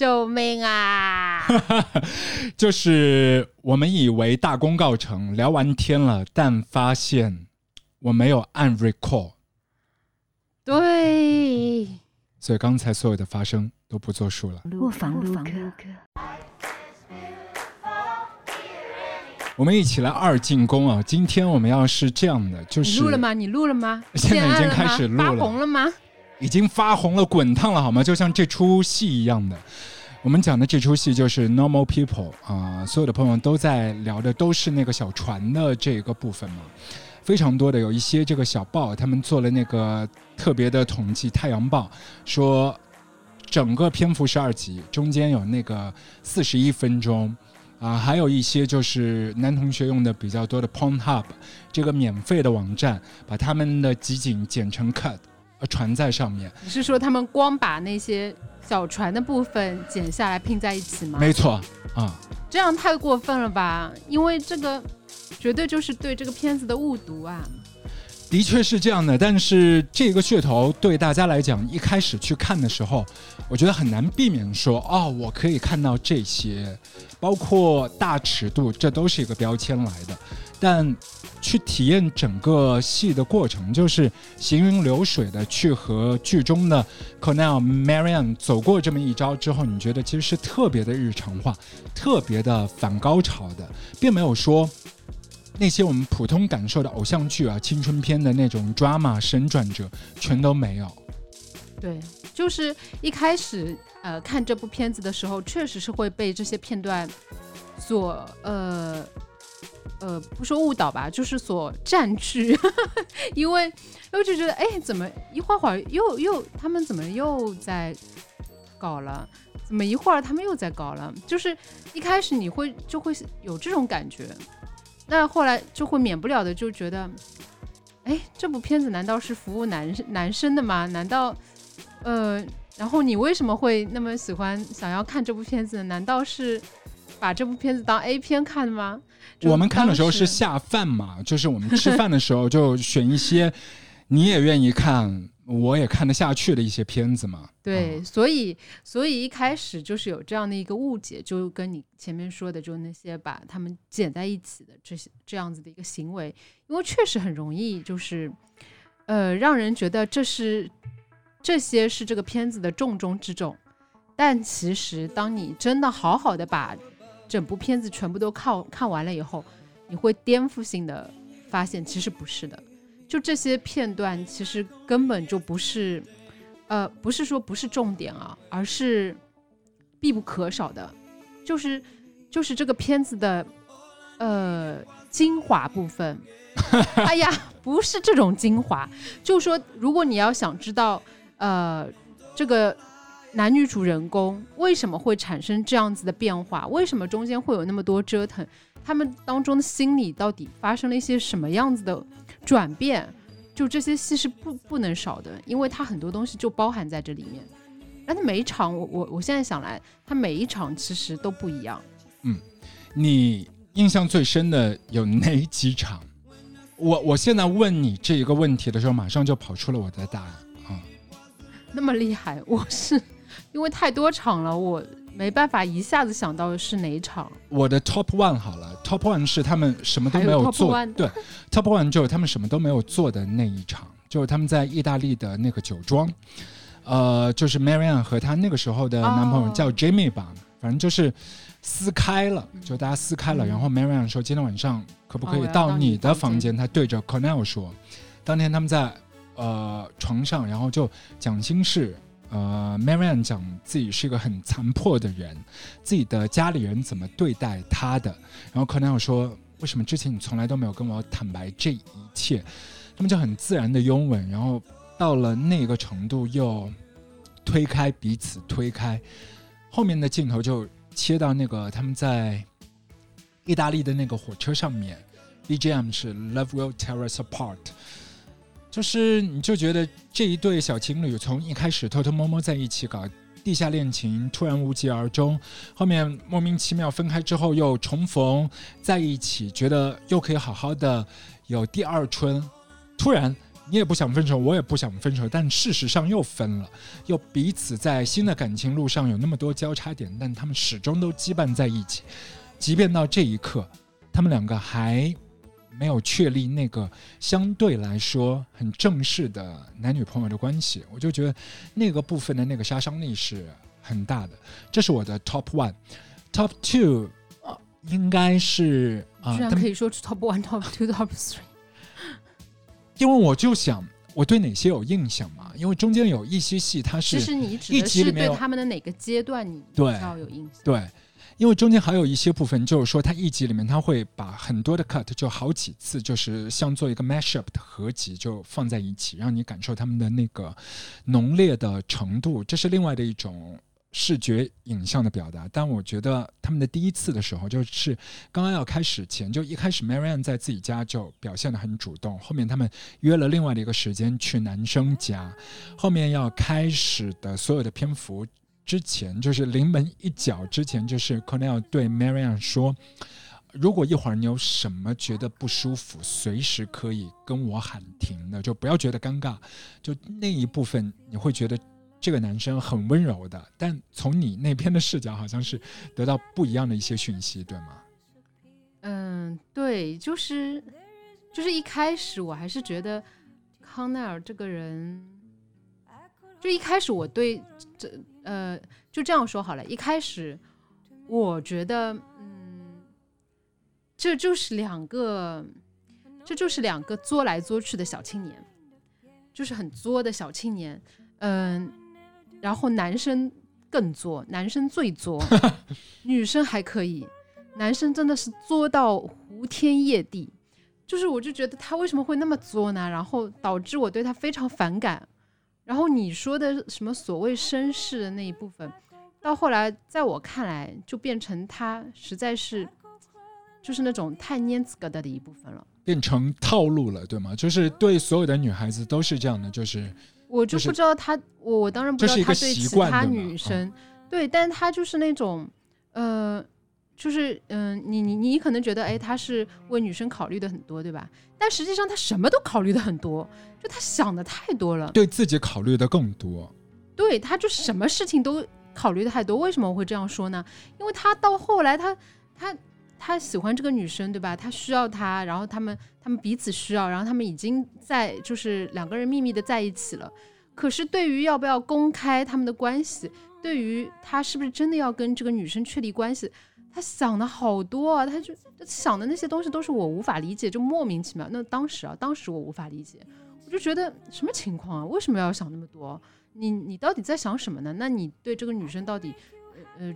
救命啊！就是我们以为大功告成，聊完天了，但发现我没有按 recall。对，所以刚才所有的发生都不作数了。卧房卢哥，我们一起来二进宫啊！今天我们要是这样的，就是你录了吗？你录了吗？现在已经开始录了，发红了吗？已经发红了，滚烫了好吗？就像这出戏一样的，我们讲的这出戏就是《Normal People》啊，所有的朋友都在聊的都是那个小船的这个部分嘛，非常多的有一些这个小报，他们做了那个特别的统计，《太阳报》说整个篇幅12集，中间有那个41分钟。啊，还有一些就是男同学用的比较多的 Pornhub 这个免费的网站，把他们的集锦剪成 cut 传在上面。你是说他们光把那些小船的部分剪下来拼在一起吗？没错啊，这样太过分了吧？因为这个绝对就是对这个片子的误读啊。的确是这样的，但是这个噱头对大家来讲，一开始去看的时候，我觉得很难避免说，哦，我可以看到这些。包括大尺度，这都是一个标签来的，但去体验整个戏的过程，就是行云流水的去和剧中的 Cornell Marianne 走过这么一招之后，你觉得其实是特别的日常化，特别的反高潮的，并没有说那些我们普通感受的偶像剧啊、青春片的那种 drama 神转折，全都没有。对，就是一开始看这部片子的时候，确实是会被这些片段所不说误导吧，就是所占据，因为我就觉得，哎，怎么一会儿又他们怎么又在搞了？怎么一会儿他们又在搞了？就是一开始你就会有这种感觉，那后来就会免不了的就觉得，哎，这部片子难道是服务男生的吗？难道然后你为什么会那么喜欢想要看这部片子？难道是把这部片子当 A 片看的吗？我们看的时候是下饭嘛，就是我们吃饭的时候就选一些你也愿意看我也看得下去的一些片子嘛。对、所以一开始就是有这样的一个误解，就跟你前面说的，就那些把他们剪在一起的这样子的一个行为，因为确实很容易就是让人觉得这些是这个片子的重中之重，但其实当你真的好好的把整部片子全部都看完了以后，你会颠覆性的发现其实不是的，就这些片段其实根本就不是不是说不是重点啊，而是必不可少的，就是这个片子的精华部分。哎呀，不是这种精华，就说如果你要想知道这个男女主人公为什么会产生这样子的变化，为什么中间会有那么多折腾，他们当中的心理到底发生了一些什么样子的转变，就这些戏是不能少的，因为它很多东西就包含在这里面。但它每一场我现在想来，它每一场其实都不一样。嗯，你印象最深的有哪几场？我现在问你这一个问题的时候，马上就跑出了我的答案啊！那么厉害，我是因为太多场了，我没办法一下子想到是哪一场。我的 top one 好了 ，top one 是他们什么都没有做，对 ，top one 就是他们什么都没有做的那一场，就是他们在意大利的那个酒庄，就是 Marianne 和她那个时候的男朋友叫 Jimmy 吧，反正就是撕开了，就大家撕开了，然后 Marianne 说今天晚上可不可以到你的房间，他对着 Cornell 说，当天他们在床上，然后就讲心事，Marianne 讲自己是一个很残破的人，自己的家里人怎么对待她的，然后 Cornell 说为什么之前你从来都没有跟我坦白这一切，他们就很自然的拥吻，然后到了那个程度又推开彼此推开，后面的镜头就切到那个他们在意大利的那个火车上面 ，BGM 是 Love Will Tear Us Apart， 就是你就觉得这一对小情侣从一开始偷偷摸摸在一起搞地下恋情，突然无疾而终，后面莫名其妙分开之后又重逢在一起，觉得又可以好好的有第二春，突然你也不想分手，我也不想分手，但事实上又分了，又彼此在新的感情路上有那么多交叉点，但他们始终都羁绊在一起，即便到这一刻他们两个还没有确立那个相对来说很正式的男女朋友的关系，我就觉得那个部分的那个杀伤力是很大的。这是我的 top one。top two 应该是居然可以说 top one top two top three， 因为我就想我对哪些有印象嘛？因为中间有一些戏它是一集里面对他们的哪个阶段你比较有印象？对。因为中间还有一些部分就是说他一集里面他会把很多的 cut 就好几次就是像做一个 mashup 的合集就放在一起让你感受他们的那个浓烈的程度，这是另外的一种视觉影像的表达。但我觉得他们的第一次的时候就是刚刚要开始前就一开始 Marianne 在自己家就表现得很主动，后面他们约了另外的一个时间去男生家，后面要开始的所有的篇幅之前就是临门一脚之前就是 Cornell 对 Marianne 说，如果一会儿你有什么觉得不舒服随时可以跟我喊停的，就不要觉得尴尬，就那一部分你会觉得这个男生很温柔的，但从你那边的视角好像是得到不一样的一些讯息对吗？对，就是一开始我还是觉得康奈尔这个人，就一开始我对就这样说好了，一开始我觉得这就是两个作来作去的小青年，就是很作的小青年，然后男生更作，男生最作女生还可以，男生真的是作到胡天夜地，就是我就觉得他为什么会那么作呢，然后导致我对他非常反感。然后你说的什么所谓绅士的那一部分到后来在我看来就变成他实在是就是那种太拈子疙瘩的一部分了，变成套路了对吗？就是对所有的女孩子都是这样的，就是我就不知道他、就是、我当然不知道他对其他女生、嗯、对，但他就是那种你可能觉得哎，他是为女生考虑的很多对吧，但实际上他什么都考虑的很多，就他想的太多了，对自己考虑的更多，对，他就什么事情都考虑的太多。为什么我会这样说呢？因为他到后来他喜欢这个女生对吧，他需要她，然后他们彼此需要，然后他们已经在就是两个人秘密的在一起了，可是对于要不要公开他们的关系，对于他是不是真的要跟这个女生确立关系，他想的好多啊，他就想的那些东西都是我无法理解，就莫名其妙。那当时我无法理解，我就觉得什么情况啊？为什么要想那么多？你到底在想什么呢？那你对这个女生到底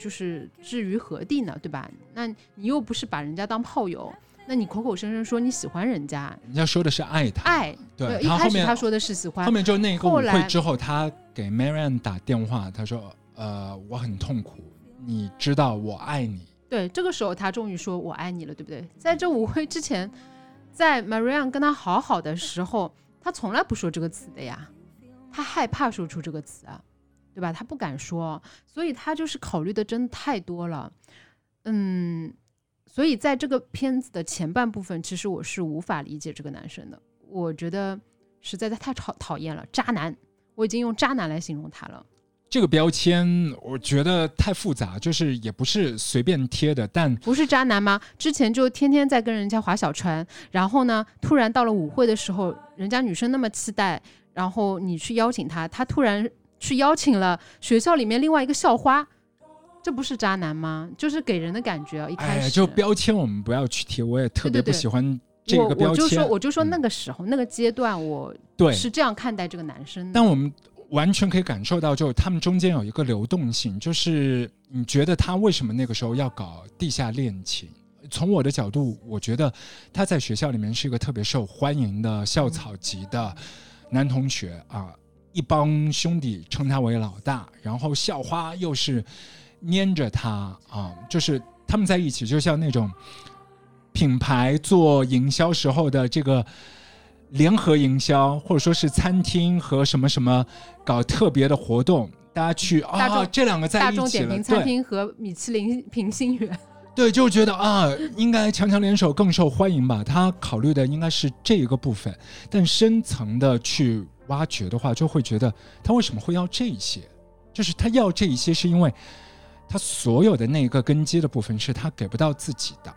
就是置于何地呢？对吧？那你又不是把人家当炮友，那你口口声声说你喜欢人家，人家说的是爱他，爱对。一开始他说的是喜欢，后面就那个舞会之后，他给 Marianne 打电话，他说我很痛苦，你知道我爱你。对，这个时候他终于说我爱你了对不对？在这舞会之前，在 Marianne 跟他好好的时候他从来不说这个词的呀，他害怕说出这个词啊，对吧？他不敢说，所以他就是考虑的真的太多了。所以在这个片子的前半部分其实我是无法理解这个男生的，我觉得实在太讨厌了，渣男，我已经用渣男来形容他了。这个标签我觉得太复杂，就是也不是随便贴的，但不是渣男吗？之前就天天在跟人家划小船，然后呢突然到了舞会的时候，人家女生那么期待，然后你去邀请他，他突然去邀请了学校里面另外一个校花，这不是渣男吗？就是给人的感觉一开始、就标签我们不要去贴，我也特别不喜欢对对对这个标签。我就说那个时候、那个阶段我是这样看待这个男生的。但我们完全可以感受到，就他们中间有一个流动性，就是你觉得他为什么那个时候要搞地下恋情？从我的角度，我觉得他在学校里面是一个特别受欢迎的校草级的男同学啊，一帮兄弟称他为老大，然后校花又是黏着他啊，就是他们在一起就像那种品牌做营销时候的这个联合营销，或者说是餐厅和什么什么搞特别的活动，大家去这两个在一起了，大众点评餐厅和米其林评星园，对，就是觉得啊，应该强强联手更受欢迎吧。他考虑的应该是这一个部分，但深层的去挖掘的话，就会觉得他为什么会要这一些？就是他要这一些，是因为他所有的那个根基的部分是他给不到自己的。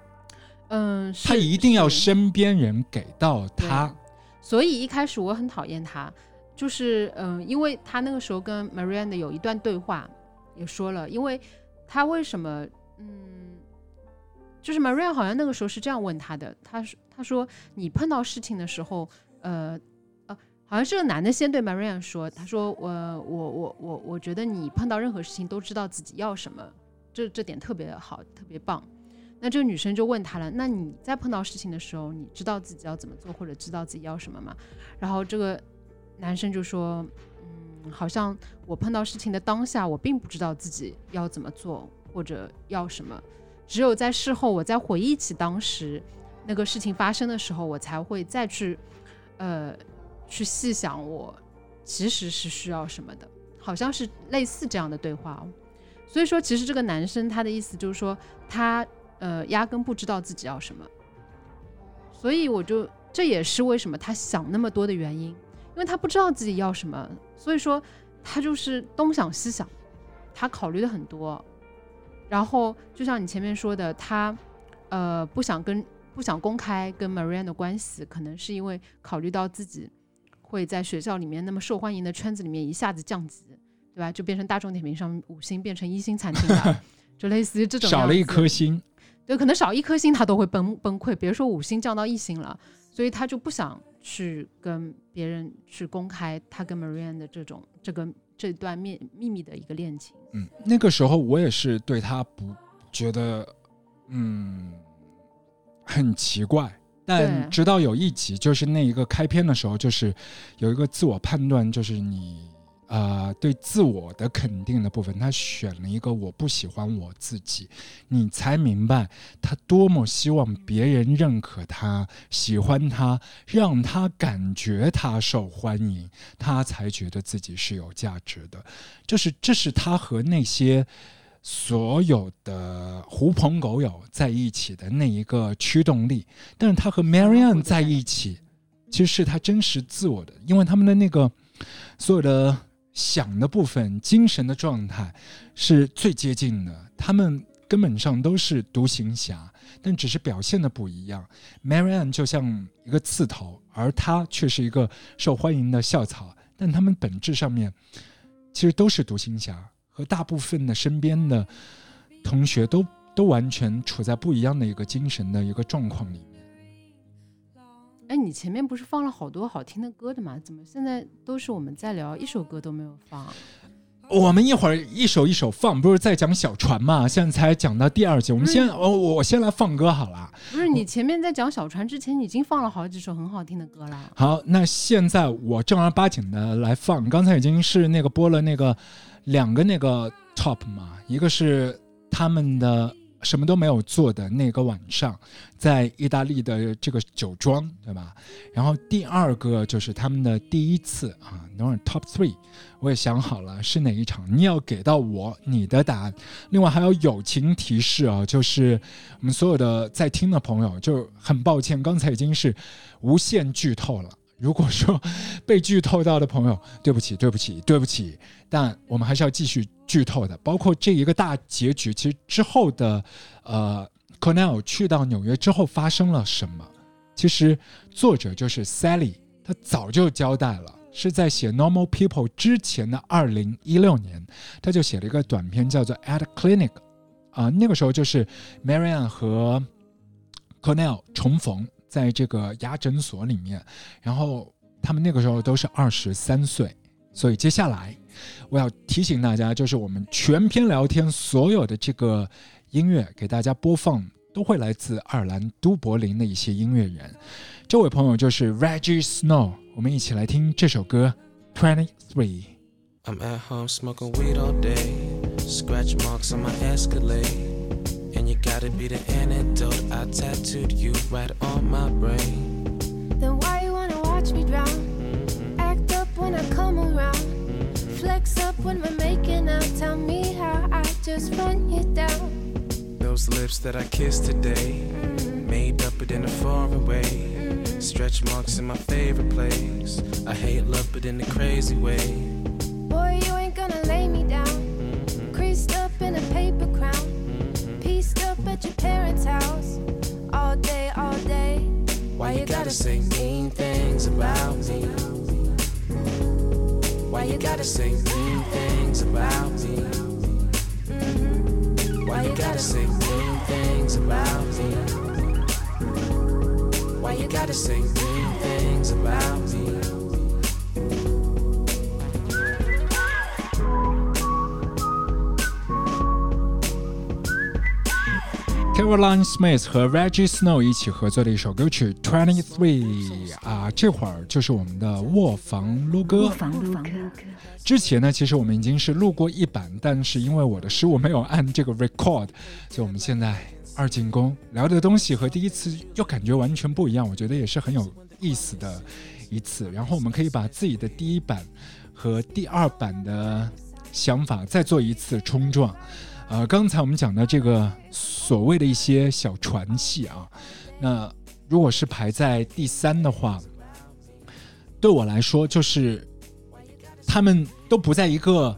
嗯，他一定要身边人给到他。所以一开始我很讨厌他，就是因为他那个时候跟 Marianne 有一段对话也说了，因为他为什么就是 Marianne 好像那个时候是这样问他的，他说你碰到事情的时候好像是个男的先对 Marianne 说，他说我觉得你碰到任何事情都知道自己要什么，这点特别好，特别棒。那这个女生就问他了，那你在碰到事情的时候你知道自己要怎么做或者知道自己要什么吗？然后这个男生就说好像我碰到事情的当下我并不知道自己要怎么做或者要什么，只有在事后我在回忆起当时那个事情发生的时候，我才会再去细想我其实是需要什么的，好像是类似这样的对话。所以说其实这个男生他的意思就是说他压根不知道自己要什么，所以这也是为什么他想那么多的原因，因为他不知道自己要什么，所以说他就是东想西想，他考虑的很多。然后就像你前面说的，他不想公开跟 Marianne 的关系，可能是因为考虑到自己会在学校里面那么受欢迎的圈子里面一下子降级，对吧？就变成大众点评上5星变成1星餐厅了就类似于这种少了一颗星，对，可能少一颗星他都会崩溃，别说5星降到1星了。所以他就不想去跟别人去公开他跟 Marianne 的这段秘密的一个恋情。那个时候我也是对他不觉得很奇怪，但直到有一集，就是那一个开篇的时候，就是有一个自我判断，就是你对自我的肯定的部分，他选了一个我不喜欢我自己，你才明白他多么希望别人认可他，喜欢他，让他感觉他受欢迎，他才觉得自己是有价值的。这是他和那些所有的狐朋狗友在一起的那一个驱动力，但是他和 Marianne 在一起其实是他真实自我的，因为他们的那个所有的想的部分，精神的状态是最接近的。他们根本上都是独行侠，但只是表现的不一样。Marianne 就像一个刺头，而他却是一个受欢迎的校草，但他们本质上面其实都是独行侠，和大部分的身边的同学都完全处在不一样的一个精神的一个状况里面。哎，你前面不是放了好多好听的歌的吗？怎么现在都是我们在聊，一首歌都没有放啊？我们一会儿一首一首放，不是在讲小船吗？现在才讲到第2集，我们我先来放歌好了。不是，你前面在讲小船之前，你已经放了好几首很好听的歌了。好，那现在我正儿八经的来放。刚才已经是那个播了那个两个那个 top 嘛，一个是他们的什么都没有做的那个晚上在意大利的这个酒庄，对吧？然后第2个就是他们的第1次等会儿 top 3 我也想好了是哪一场，你要给到我你的答案。另外还有友情提示就是我们所有的在听的朋友，就很抱歉刚才已经是无限剧透了，如果说被剧透到的朋友，对不起，但我们还是要继续剧透的。包括这一个大结局，其实之后的Cornell 去到纽约之后发生了什么，其实作者就是 Sally 他早就交代了，是在写 Normal People 之前的2016年他就写了一个短篇叫做 At the Clinic 那个时候就是 Marianne 和 Cornell 重逢在这个牙诊所里面，然后他们那个时候都是23岁，所以接下来我要提醒大家，就是我们全篇聊天所有的这个音乐给大家播放都会来自爱尔兰都柏林的一些音乐人。这位朋友就是 Reggie Snow， 我们一起来听这首歌 23。 I'm at home smoking weed all day, scratch marks on my Escalade.You gotta be the antidote, I tattooed you right on my brain. Then why you wanna watch me drown? Mm-hmm. Act up when I come around. Mm-hmm. Flex up when we're making out. Tell me how I just run you down. those lips that I kissed today, made up but in a foreign way, stretch marks in my favorite place. I hate love but in a crazy way. Boy, you ain't gonna lay me down, mm-hmm. creased up in a paper crown, mm-hmm. pieced up at your parents' house, all day, all day. Why you gotta say mean things about me? Why you gotta say mean things about me? Why you gotta say mean things about me? Why you gotta say mean things about me? Caroline Smith 和 Reggie Snow 一起合作的一首歌曲 23 啊，这会儿就是我们的卧房撸歌。之前呢，其实我们已经是录过一版，但是因为我的失误没有按这个 record， 所以我们现在二进宫聊的东西和第一次又感觉完全不一样，我觉得也是很有意思的一次。然后我们可以把自己的第一版和第二版的想法再做一次冲撞。刚才我们讲的这个所谓的一些小传戏啊，那如果是排在第三的话，对我来说就是他们都不在一个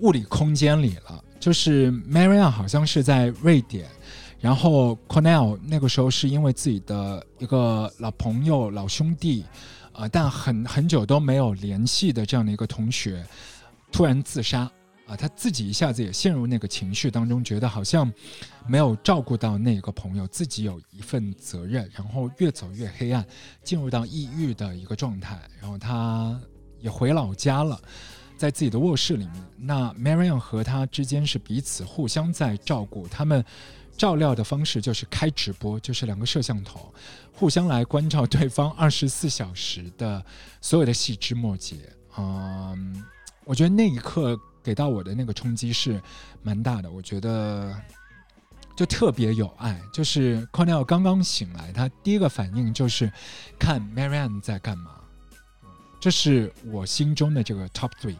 物理空间里了，就是 Marianne 好像是在瑞典，然后 Cornell 那个时候是因为自己的一个老朋友老兄弟，但很久都没有联系的这样的一个同学突然自杀，他自己一下子也陷入那个情绪当中，觉得好像没有照顾到那个朋友，自己有一份责任，然后越走越黑暗，进入到抑郁的一个状态。然后他也回老家了，在自己的卧室里面。那 Marianne 和他之间是彼此互相在照顾，他们照料的方式就是开直播，就是两个摄像头互相来关照对方24小时的所有的细枝末节。我觉得那一刻给到我的那个冲击是蛮大的，我觉得就特别有爱。就是 Cornell 刚刚醒来，他第一个反应就是看 Marianne 在干嘛，这是我心中的这个 top three。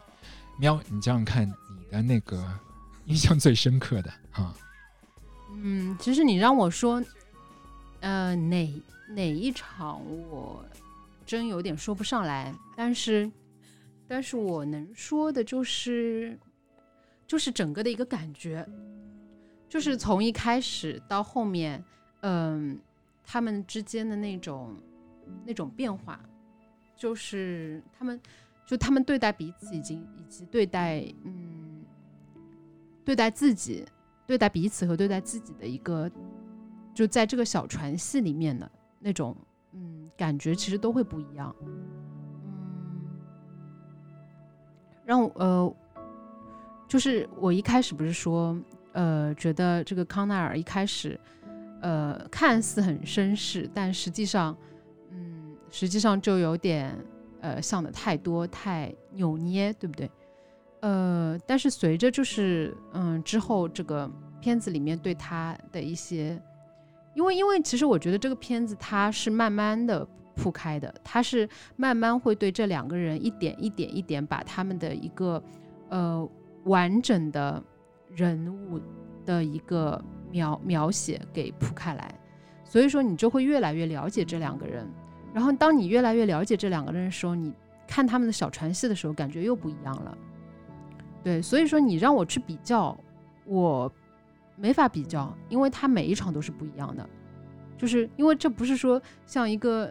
喵，你这样看你的那个印象最深刻的啊？其实你让我说哪一场我真有点说不上来，但是我能说的就是整个的一个感觉，就是从一开始到后面，他们之间的那种变化，就是他们对待彼此以及对待自己，对待彼此和对待自己的一个，就在这个小船戏里面的那种感觉，其实都会不一样。就是我一开始不是说觉得这个康奈尔一开始看似很绅士，但实际上就有点想的太多太扭捏，对不对？但是随着就是之后这个片子里面对他的一些，因为其实我觉得这个片子它是慢慢的铺开的，他是慢慢会对这两个人一点一点把他们的一个完整的人物的一个描写给铺开来，所以说你就会越来越了解这两个人。然后当你越来越了解这两个人的时候，你看他们的小传戏的时候感觉又不一样了。对，所以说你让我去比较我没法比较，因为他每一场都是不一样的，就是因为这不是说像一个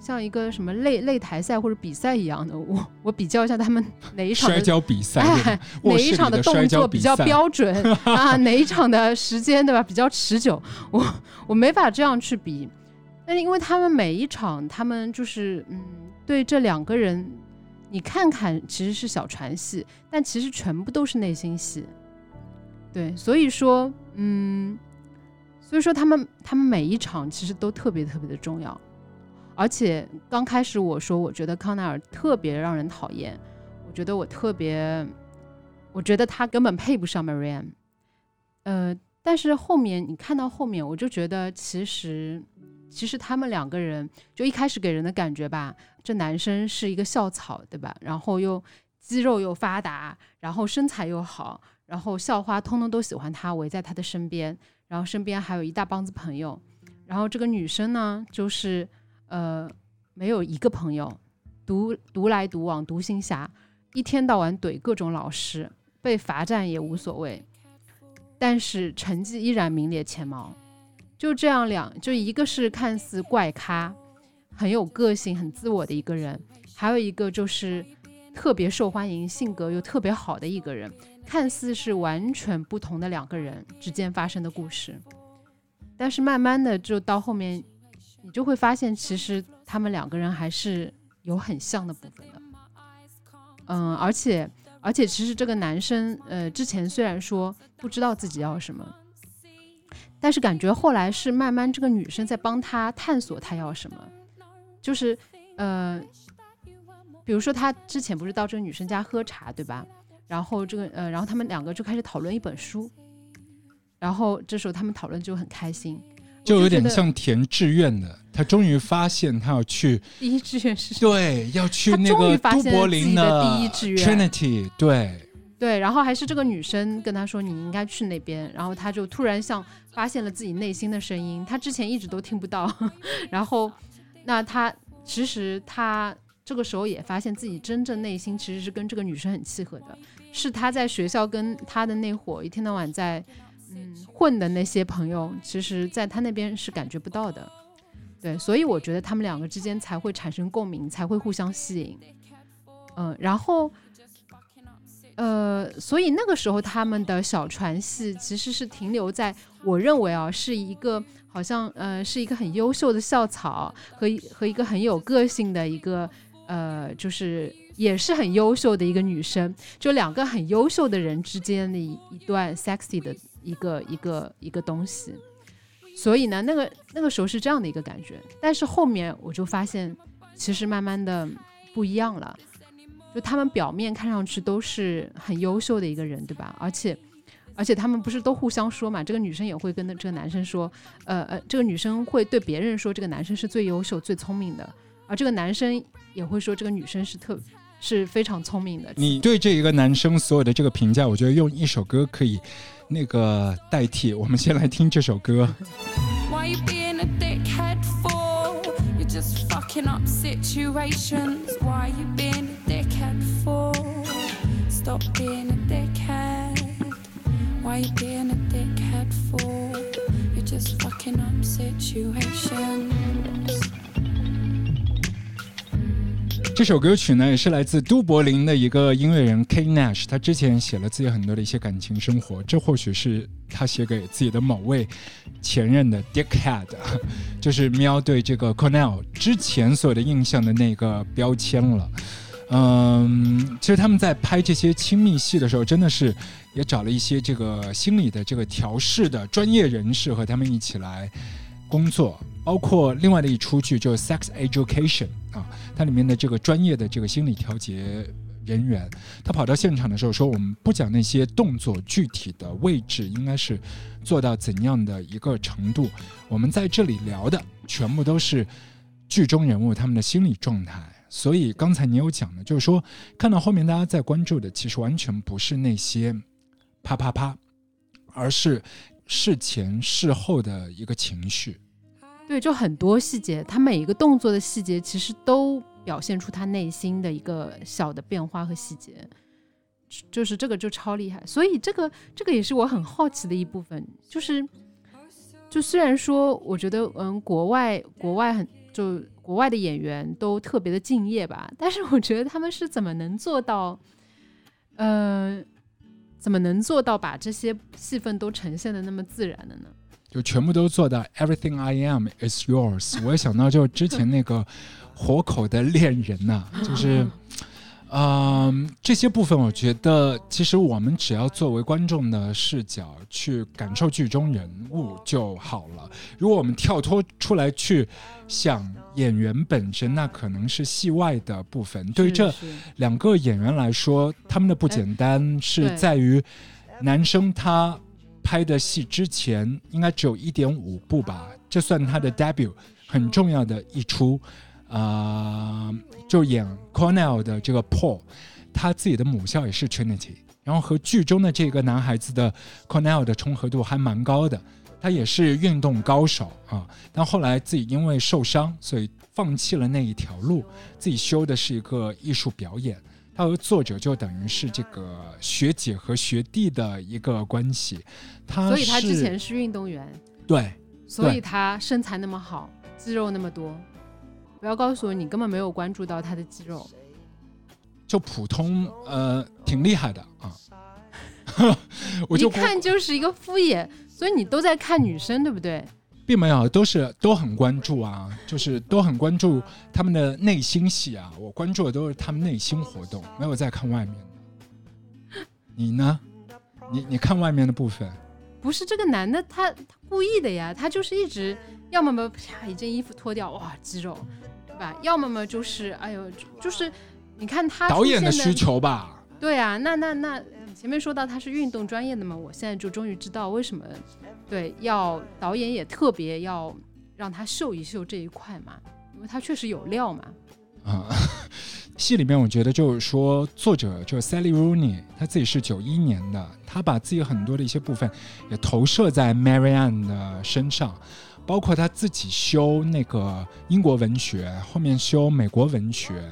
什么擂台赛或者比赛一样的，我比较一下他们哪一场的摔跤比赛，哪一场的动作比较标准啊，哪一场的时间对吧比较持久，我没法这样去比。但是因为他们每一场，他们就是对这两个人，你看看其实是小传戏，但其实全部都是内心戏。对，所以说他们每一场其实都特别特别的重要。而且刚开始我说我觉得康奈尔特别让人讨厌，我觉得他根本配不上 Marianne。但是后面你看到后面，我就觉得其实他们两个人就一开始给人的感觉吧，这男生是一个校草对吧，然后又肌肉又发达，然后身材又好，然后校花通通都喜欢他，围在他的身边，然后身边还有一大帮子朋友，然后这个女生呢就是没有一个朋友，独来独往独行侠，一天到晚怼各种老师，被罚站也无所谓，但是成绩依然名列前茅。就这样就一个是看似怪咖，很有个性很自我的一个人，还有一个就是特别受欢迎性格又特别好的一个人，看似是完全不同的两个人之间发生的故事。但是慢慢的就到后面你就会发现其实他们两个人还是有很像的部分的。而且其实这个男生之前虽然说不知道自己要什么，但是感觉后来是慢慢这个女生在帮他探索他要什么。就是比如说他之前不是到这个女生家喝茶对吧，然后他们两个就开始讨论一本书，然后这时候他们讨论就很开心，就有点像填志愿的，他终于发现他要去第一志愿是对，要去那个都柏林的第一志愿 Trinity， 对，然后还是这个女生跟他说你应该去那边，然后他就突然像发现了自己内心的声音，他之前一直都听不到。然后那他其实他这个时候也发现自己真正内心其实是跟这个女生很契合的，是他在学校跟他的那伙一天到晚在混的那些朋友，其实在他那边是感觉不到的。对，所以我觉得他们两个之间才会产生共鸣，才会互相吸引。然后所以那个时候他们的小船戏其实是停留在我认为啊，是一个好像是一个很优秀的校草和一个很有个性的一个就是也是很优秀的一个女生，就两个很优秀的人之间的一段 sexy 的一个东西。所以呢那个时候是这样的一个感觉，但是后面我就发现其实慢慢的不一样了，就他们表面看上去都是很优秀的一个人对吧，而且他们不是都互相说嘛，这个女生也会跟这个男生说这个女生会对别人说这个男生是最优秀最聪明的，而这个男生也会说这个女生是非常聪明的。你对这一个男生所有的这个评价，我觉得用一首歌可以那个代替，我们先来听这首歌。Why you being a dickhead for? You're just fucking up situations. Why you being a dickhead for? Stop being a dickhead. Why you being a dickhead for? You're just fucking up situations.这首歌曲呢也是来自都柏林的一个音乐人 Kate Nash， 他之前写了自己很多的一些感情生活，这或许是他写给自己的某位前任的 Dickhead， 就是喵对这个 Cornell 之前所有的印象的那个标签了。其实他们在拍这些亲密戏的时候真的是也找了一些这个心理的这个调试的专业人士和他们一起来工作，包括另外的一出剧就是 Sex Education 啊，它里面的这个专业的这个心理调节人员，他跑到现场的时候说我们不讲那些动作具体的位置应该是做到怎样的一个程度，我们在这里聊的全部都是剧中人物他们的心理状态。所以刚才你有讲的就是说看到后面大家在关注的其实完全不是那些啪啪啪，而是事前事后的一个情绪。对，就很多细节，他每一个动作的细节其实都表现出他内心的一个小的变化和细节，就是这个就超厉害。所以这个也是我很好奇的一部分，就虽然说我觉得国外的演员都特别的敬业吧，但是我觉得他们是怎么能做到把这些戏份都呈现的那么自然的呢？就全部都做到 Everything I am is yours。 我也想到就之前那个活口的恋人啊，就是这些部分我觉得其实我们只要作为观众的视角去感受剧中人物就好了，如果我们跳脱出来去想演员本身，那可能是戏外的部分。对于这两个演员来说，他们的不简单是在于男生他拍的戏之前应该只有 1.5 部吧，这算他的 debut 很重要的一出就演 Cornell 的这个 Paul， 他自己的母校也是 Trinity， 然后和剧中的这个男孩子的 Cornell 的重合度还蛮高的，他也是运动高手啊，但后来自己因为受伤，所以放弃了那一条路，自己修的是一个艺术表演。他和作者就等于是这个学姐和学弟的一个关系，所以他之前是运动员，对，所以他身材那么好，肌肉那么多。不要告诉我你根本没有关注到他的肌肉，就普通挺厉害的啊。我就一看就是一个敷衍，所以你都在看女生对不对？并没有，都很关注啊，就是都很关注他们的内心戏啊，我关注的都是他们内心活动，没有在看外面的。你呢？你看外面的部分？不是，这个男的他故意的呀，他就是一直要么啪一件衣服脱掉，哇肌肉，对吧？要么就是哎呦，就是你看他导演的需求吧？对啊，那前面说到他是运动专业的嘛，我现在就终于知道为什么。对，要导演也特别要让他秀一秀这一块嘛，因为他确实有料嘛。戏里面我觉得就是说，作者就是 Sally Rooney， 他自己是91年的，他把自己很多的一些部分也投射在 Marianne 的身上，包括他自己修那个英国文学，后面修美国文学，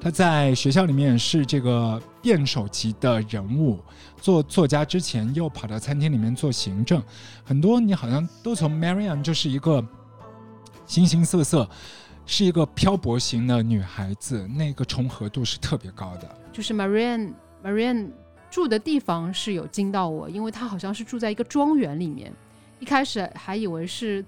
他在学校里面是这个辩手级的人物，做作家之前又跑到餐厅里面做行政，很多你好像都从 Marianne 就是一个形形色色，是一个漂泊型的女孩子，那个重合度是特别高的。就是 Marianne 住的地方是有惊到我，因为她好像是住在一个庄园里面，一开始还以为是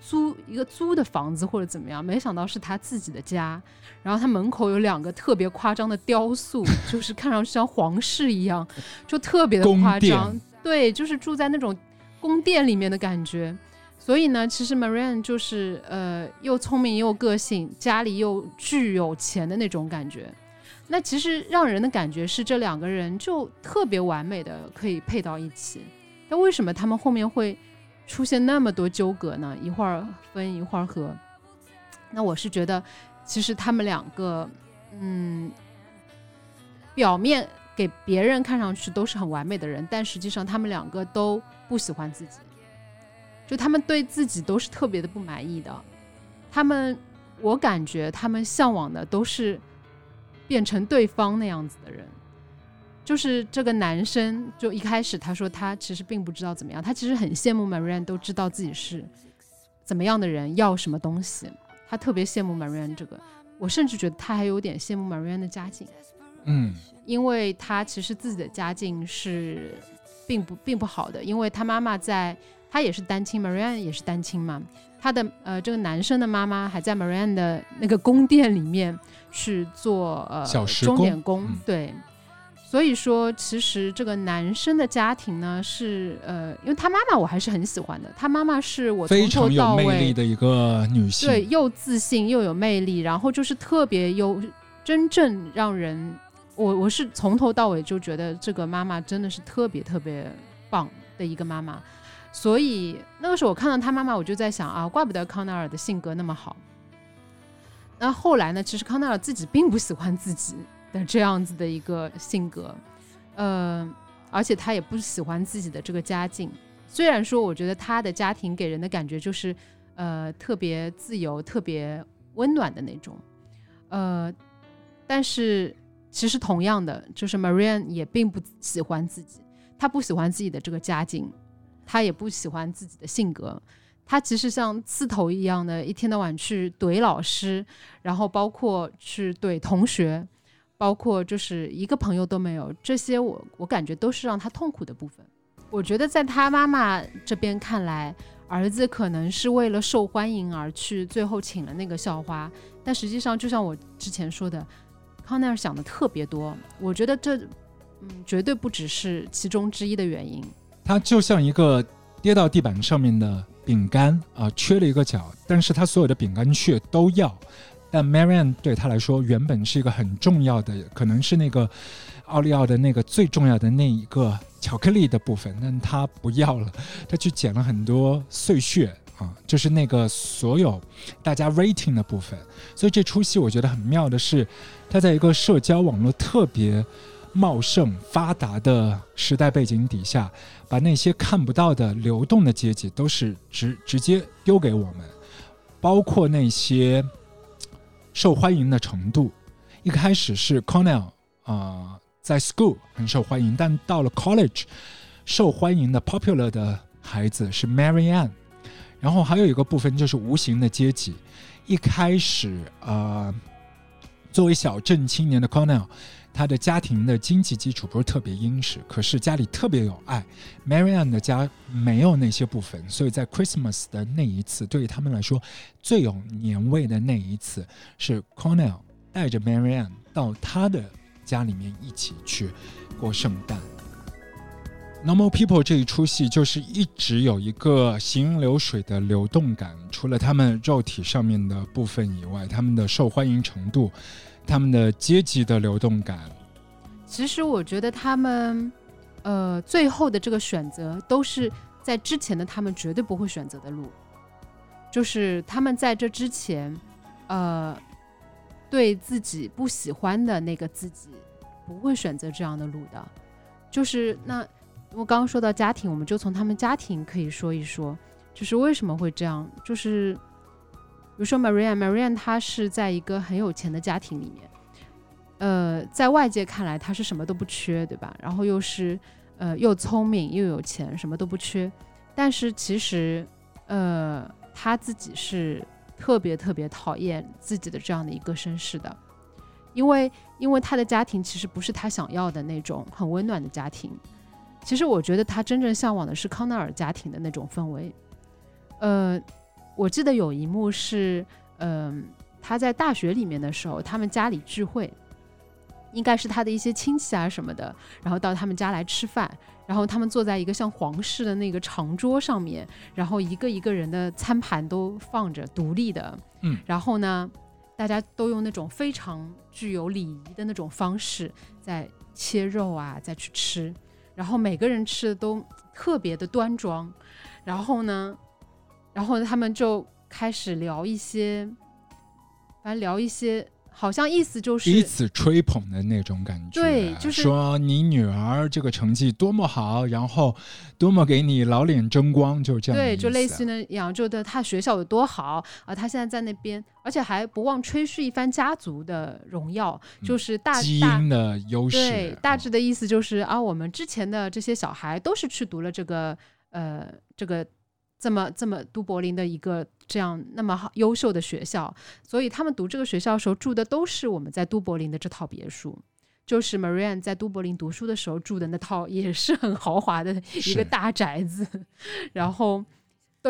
租一个租的房子或者怎么样，没想到是他自己的家。然后他门口有2个特别夸张的雕塑，就是看上去像皇室一样，就特别的夸张。对，就是住在那种宫殿里面的感觉。所以呢，其实 Marianne 就是又聪明又个性，家里又巨有钱的那种感觉。那其实让人的感觉是这2个人就特别完美的可以配到一起。但为什么他们后面会出现那么多纠葛呢？一会儿分一会儿合。那我是觉得其实他们2个表面给别人看上去都是很完美的人，但实际上他们2个都不喜欢自己，就他们对自己都是特别的不满意的。我感觉他们向往的都是变成对方那样子的人。就是这个男生就一开始他说他其实并不知道怎么样，他其实很羡慕 Marianne 都知道自己是怎么样的人，要什么东西，他特别羡慕 Marianne。这个我甚至觉得他还有点羡慕 Marianne 的家境，因为他其实自己的家境是并不好的，因为他妈妈他也是单亲， Marianne 也是单亲嘛，他的这个男生的妈妈还在 Marianne 的那个宫殿里面去做钟点工，对。所以说其实这个男生的家庭呢是因为他妈妈我还是很喜欢的，他妈妈是我从头到尾非常有魅力的一个女性，对，又自信又有魅力，然后就是特别有真正让人我是从头到尾就觉得这个妈妈真的是特别特别棒的一个妈妈。所以那个时候我看到他妈妈我就在想啊，怪不得康奈尔的性格那么好。那后来呢，其实康奈尔自己并不喜欢自己的这样子的一个性格，而且他也不喜欢自己的这个家境。虽然说我觉得他的家庭给人的感觉就是特别自由特别温暖的那种，但是其实同样的就是 Marianne 也并不喜欢自己，他不喜欢自己的这个家境，他也不喜欢自己的性格，他其实像刺头一样的一天到晚去怼老师，然后包括去怼同学，包括就是一个朋友都没有，这些我感觉都是让他痛苦的部分。我觉得在他妈妈这边看来，儿子可能是为了受欢迎而去最后请了那个校花，但实际上就像我之前说的，康奈尔想的特别多，我觉得这绝对不只是其中之一的原因。他就像一个跌到地板上面的饼干缺了一个角，但是他所有的饼干屑都要。但 Marianne 对他来说原本是一个很重要的，可能是那个奥利奥的那个最重要的那一个巧克力的部分，但他不要了，他去捡了很多碎屑就是那个所有大家 rating 的部分。所以这出戏我觉得很妙的是，他在一个社交网络特别茂盛发达的时代背景底下，把那些看不到的流动的阶级都是直接丢给我们，包括那些受欢迎的程度。一开始是 Cornell、在 school 很受欢迎，但到了 college 受欢迎的 popular 的孩子是 Marianne。 然后还有一个部分就是无形的阶级，一开始作为小镇青年的 Cornell， 他的家庭的经济基础不是特别殷实，可是家里特别有爱。 Marianne 的家没有那些部分，所以在 Christmas 的那一次，对于他们来说最有年味的那一次，是 Cornell 带着 Marianne 到他的家里面一起去过圣诞。 Normal People 这一出戏就是一直有一个行云流水的流动感，除了他们肉体上面的部分以外，他们的受欢迎程度，他们的阶级的流动感。其实我觉得他们最后的这个选择都是在之前的他们绝对不会选择的路，就是他们在这之前对自己不喜欢的那个自己不会选择这样的路的。就是那我刚刚说到家庭，我们就从他们家庭可以说一说，就是为什么会这样。就是比如说 Marianne 她是在一个很有钱的家庭里面，在外界看来她是什么都不缺，对吧？然后又是又聪明又有钱，什么都不缺。但是其实她自己是特别特别讨厌自己的这样的一个身世的，因为她的家庭其实不是她想要的那种很温暖的家庭。其实我觉得他真正向往的是康奈尔家庭的那种氛围。我记得有一幕是他在大学里面的时候，他们家里聚会，应该是他的一些亲戚啊什么的，然后到他们家来吃饭，然后他们坐在一个像皇室的那个长桌上面，然后一个一个人的餐盘都放着独立的，然后呢大家都用那种非常具有礼仪的那种方式在切肉啊，再去吃，然后每个人吃的都特别的端庄。然后他们就开始聊一些好像意思就是彼此吹捧的那种感觉。对，就是说你女儿这个成绩多么好，然后多么给你老脸争光，就这样的意思。对，就类似那样，就对他学校有多好啊，他现在在那边，而且还不忘吹嘘一番家族的荣耀，就是基因的优势。对，大致的意思就是啊，我们之前的这些小孩都是去读了这个这么都柏林的一个这样那么好优秀的学校，所以他们读这个学校的时候住的都是我们在都柏林的这套别墅，就是 Marianne 在都柏林读书的时候住的那套也是很豪华的一个大宅子，然后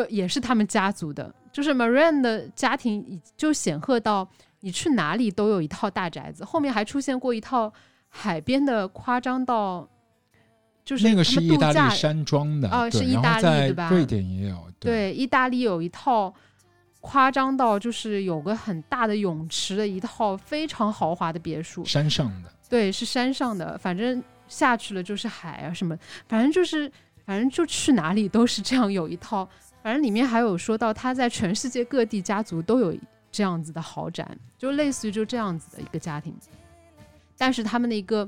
也是他们家族的，就是 Marianne 的家庭就显赫到你去哪里都有一套大宅子，后面还出现过一套海边的，夸张到就是那个是意大利山庄的，是意大利，对吧？瑞典也有，对，意大利有一套夸张到就是有个很大的泳池的一套非常豪华的别墅，山上的，对，是山上的，反正下去了就是海啊什么，反正就去哪里都是这样有一套，反正里面还有说到他在全世界各地家族都有这样子的豪宅，就类似于就这样子的一个家庭，但是他们的一个。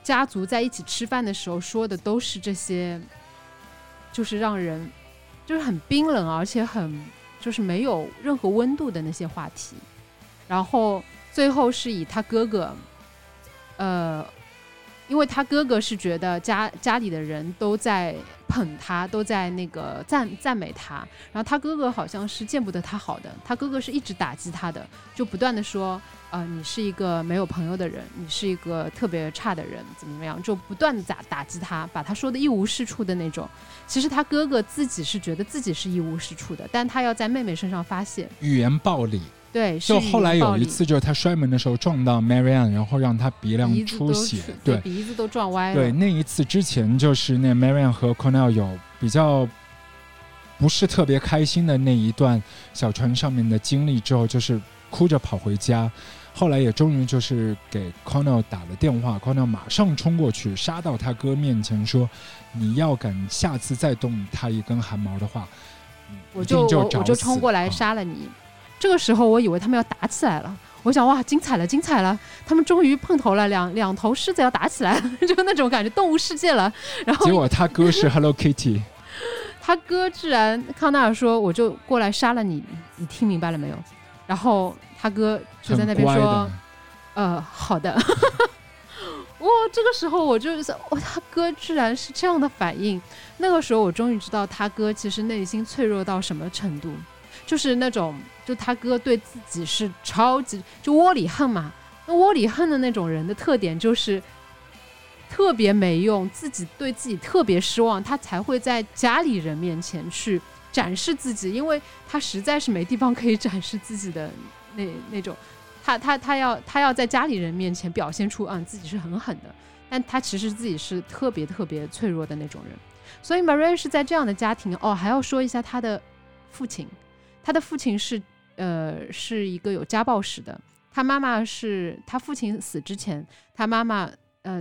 家族在一起吃饭的时候说的都是这些，就是让人就是很冰冷，而且很就是没有任何温度的那些话题。然后最后是以他哥哥，因为他哥哥是觉得家里的人都在捧他，都在那个赞美他，然后他哥哥好像是见不得他好的，他哥哥是一直打击他的，就不断的说。你是一个没有朋友的人，你是一个特别差的人，怎么样，就不断的打击他，把他说的一无是处的那种。其实他哥哥自己是觉得自己是一无是处的，但他要在妹妹身上发泄，语言暴力。对，就后来有一次就是他摔门的时候撞到 Marianne， 然后让他鼻梁出血，对，鼻子都撞歪了。对，那一次之前就是那 Marianne 和 Cornell 有比较不是特别开心的那一段小船上面的经历之后，就是哭着跑回家，后来也终于就是给 Cornell 打了电话， Cornell 马上冲过去杀到他哥面前说，你要敢下次再动他一根汗毛的话，我就冲过来杀了你。这个时候我以为他们要打起来了，我想哇，精彩了，精彩了！他们终于碰头了，两头狮子要打起来了，就那种感觉，动物世界了。然后结果他哥是 Hello Kitty， 他哥居然康纳尔说：“我就过来杀了你，你听明白了没有？”然后他哥就在那边说：“好的。”哇，这个时候我就是，他哥居然是这样的反应。那个时候我终于知道他哥其实内心脆弱到什么程度。就是那种，就他哥对自己是超级就窝里横嘛，那窝里横的那种人的特点就是特别没用，自己对自己特别失望，他才会在家里人面前去展示自己，因为他实在是没地方可以展示自己的那种，他要在家里人面前表现出自己是很狠的，但他其实自己是特别特别脆弱的那种人。所以 Marianne 是在这样的家庭还要说一下他的父亲。他的父亲是一个有家暴史的，他妈妈是他父亲死之前，他妈妈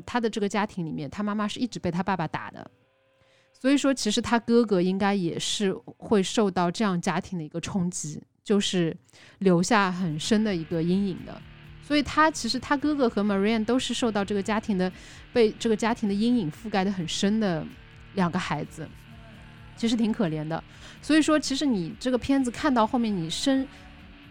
他的这个家庭里面，他妈妈是一直被他爸爸打的，所以说其实他哥哥应该也是会受到这样家庭的一个冲击，就是留下很深的一个阴影的。所以他其实他哥哥和 Marianne 都是受到这个家庭的被这个家庭的阴影覆盖的很深的两个孩子，其实挺可怜的。所以说其实你这个片子看到后面你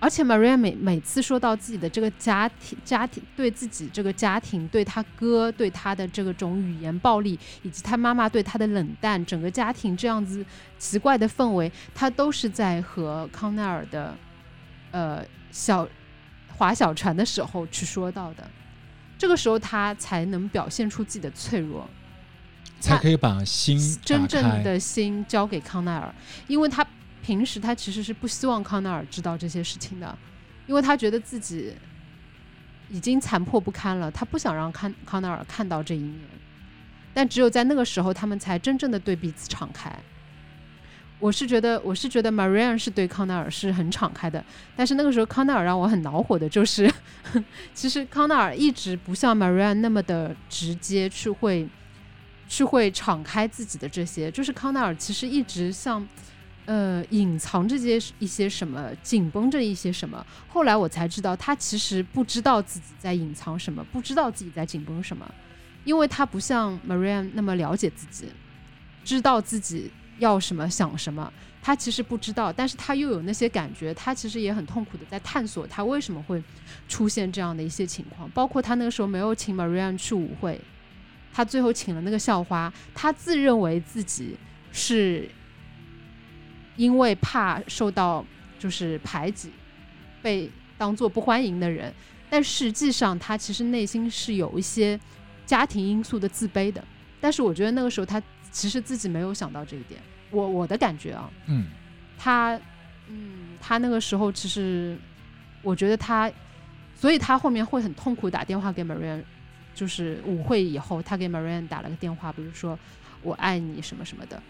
而且 Marianne 每次说到自己的这个家庭对自己这个家庭，对他哥对他的这种语言暴力，以及他妈妈对他的冷淡，整个家庭这样子奇怪的氛围，他都是在和康奈尔的划小船的时候去说到的。这个时候他才能表现出自己的脆弱，才可以把心真正的心交给康奈尔，因为他平时他其实是不希望康奈尔知道这些事情的，因为他觉得自己已经残破不堪了，他不想让康奈尔看到这一面。但只有在那个时候，他们才真正的对彼此敞开。我是觉得 Marianne 是对康奈尔是很敞开的，但是那个时候康奈尔让我很恼火的就是，其实康奈尔一直不像 Marianne 那么的直接去会敞开自己的这些，就是康奈尔其实一直像隐藏这些一些什么，紧绷着一些什么。后来我才知道他其实不知道自己在隐藏什么，不知道自己在紧绷什么，因为他不像 Marianne 那么了解自己，知道自己要什么想什么，他其实不知道，但是他又有那些感觉，他其实也很痛苦的在探索他为什么会出现这样的一些情况。包括他那个时候没有请 Marianne 去舞会，他最后请了那个校花，他自认为自己是因为怕受到就是排挤，被当作不欢迎的人，但实际上他其实内心是有一些家庭因素的自卑的。但是我觉得那个时候他其实自己没有想到这一点，我的感觉啊，他那个时候其实我觉得他，所以他后面会很痛苦打电话给 Marianne。就是舞会以后他给 Marianne 打了个电话，比如说我爱你什么什么的。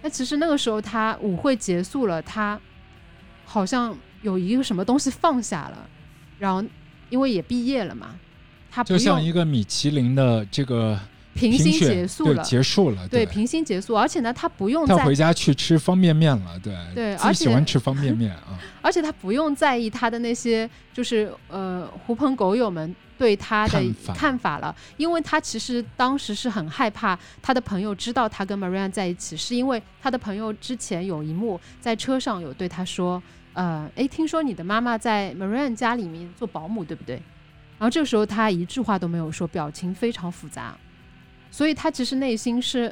那其实那个时候他舞会结束了，他好像有一个什么东西放下了，然后因为也毕业了嘛，他不用就像一个米其林的这个评星结束了， 对评星结束，而且呢他不用再他回家去吃方便面了，对自己喜欢吃方便面啊。而且他不用在意他的那些就是狐朋狗友们对他的看法了，因为他其实当时是很害怕他的朋友知道他跟 Marianne 在一起，是因为他的朋友之前有一幕在车上有对他说听说你的妈妈在 Marianne 家里面做保姆对不对？然后这个时候他一句话都没有说，表情非常复杂，所以他其实内心是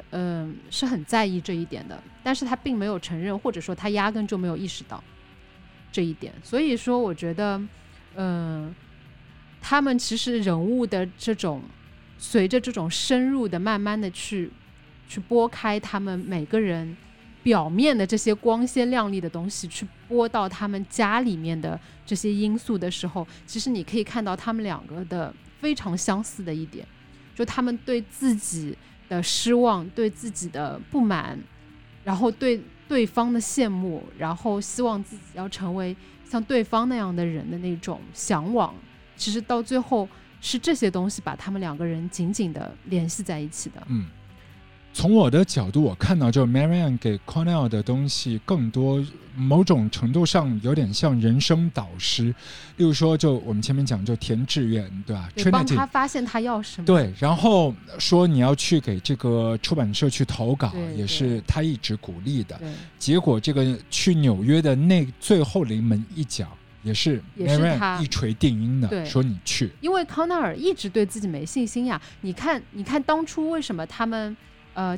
很在意这一点的，但是他并没有承认，或者说他压根就没有意识到这一点。所以说我觉得他们其实人物的这种随着这种深入的慢慢的去拨开他们每个人表面的这些光鲜亮丽的东西，去拨到他们家里面的这些因素的时候，其实你可以看到他们两个的非常相似的一点，就他们对自己的失望，对自己的不满，然后对对方的羡慕，然后希望自己要成为像对方那样的人的那种向往，其实到最后是这些东西把他们两个人紧紧的联系在一起的。从我的角度我看到就是 Marianne 给 Cornell 的东西更多，某种程度上有点像人生导师。例如说就我们前面讲就填志愿对吧， Trinity 帮他发现他要什么，对，然后说你要去给这个出版社去投稿，也是他一直鼓励的。结果这个去纽约的那最后临门一脚也是他一锤定音的，说你去。因为康奈尔一直对自己没信心呀，你看当初为什么他们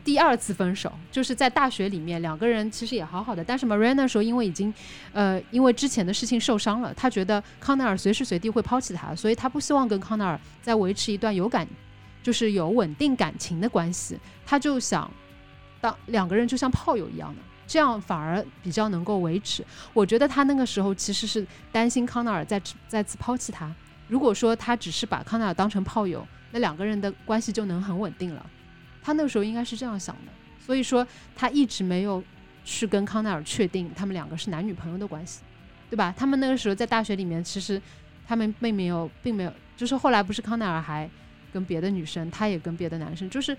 第二次分手，就是在大学里面两个人其实也好好的，但是 Marianne 那时候因为已经因为之前的事情受伤了，他觉得康奈尔随时随地会抛弃他，所以他不希望跟康奈尔再维持一段就是有稳定感情的关系，他就想当两个人就像炮友一样的，这样反而比较能够维持。我觉得他那个时候其实是担心康奈尔再次抛弃他，如果说他只是把康奈尔当成炮友，那两个人的关系就能很稳定了，他那个时候应该是这样想的，所以说他一直没有去跟康奈尔确定他们两个是男女朋友的关系，对吧？他们那个时候在大学里面，其实他们并没有，就是后来不是康奈尔还跟别的女生，他也跟别的男生，就是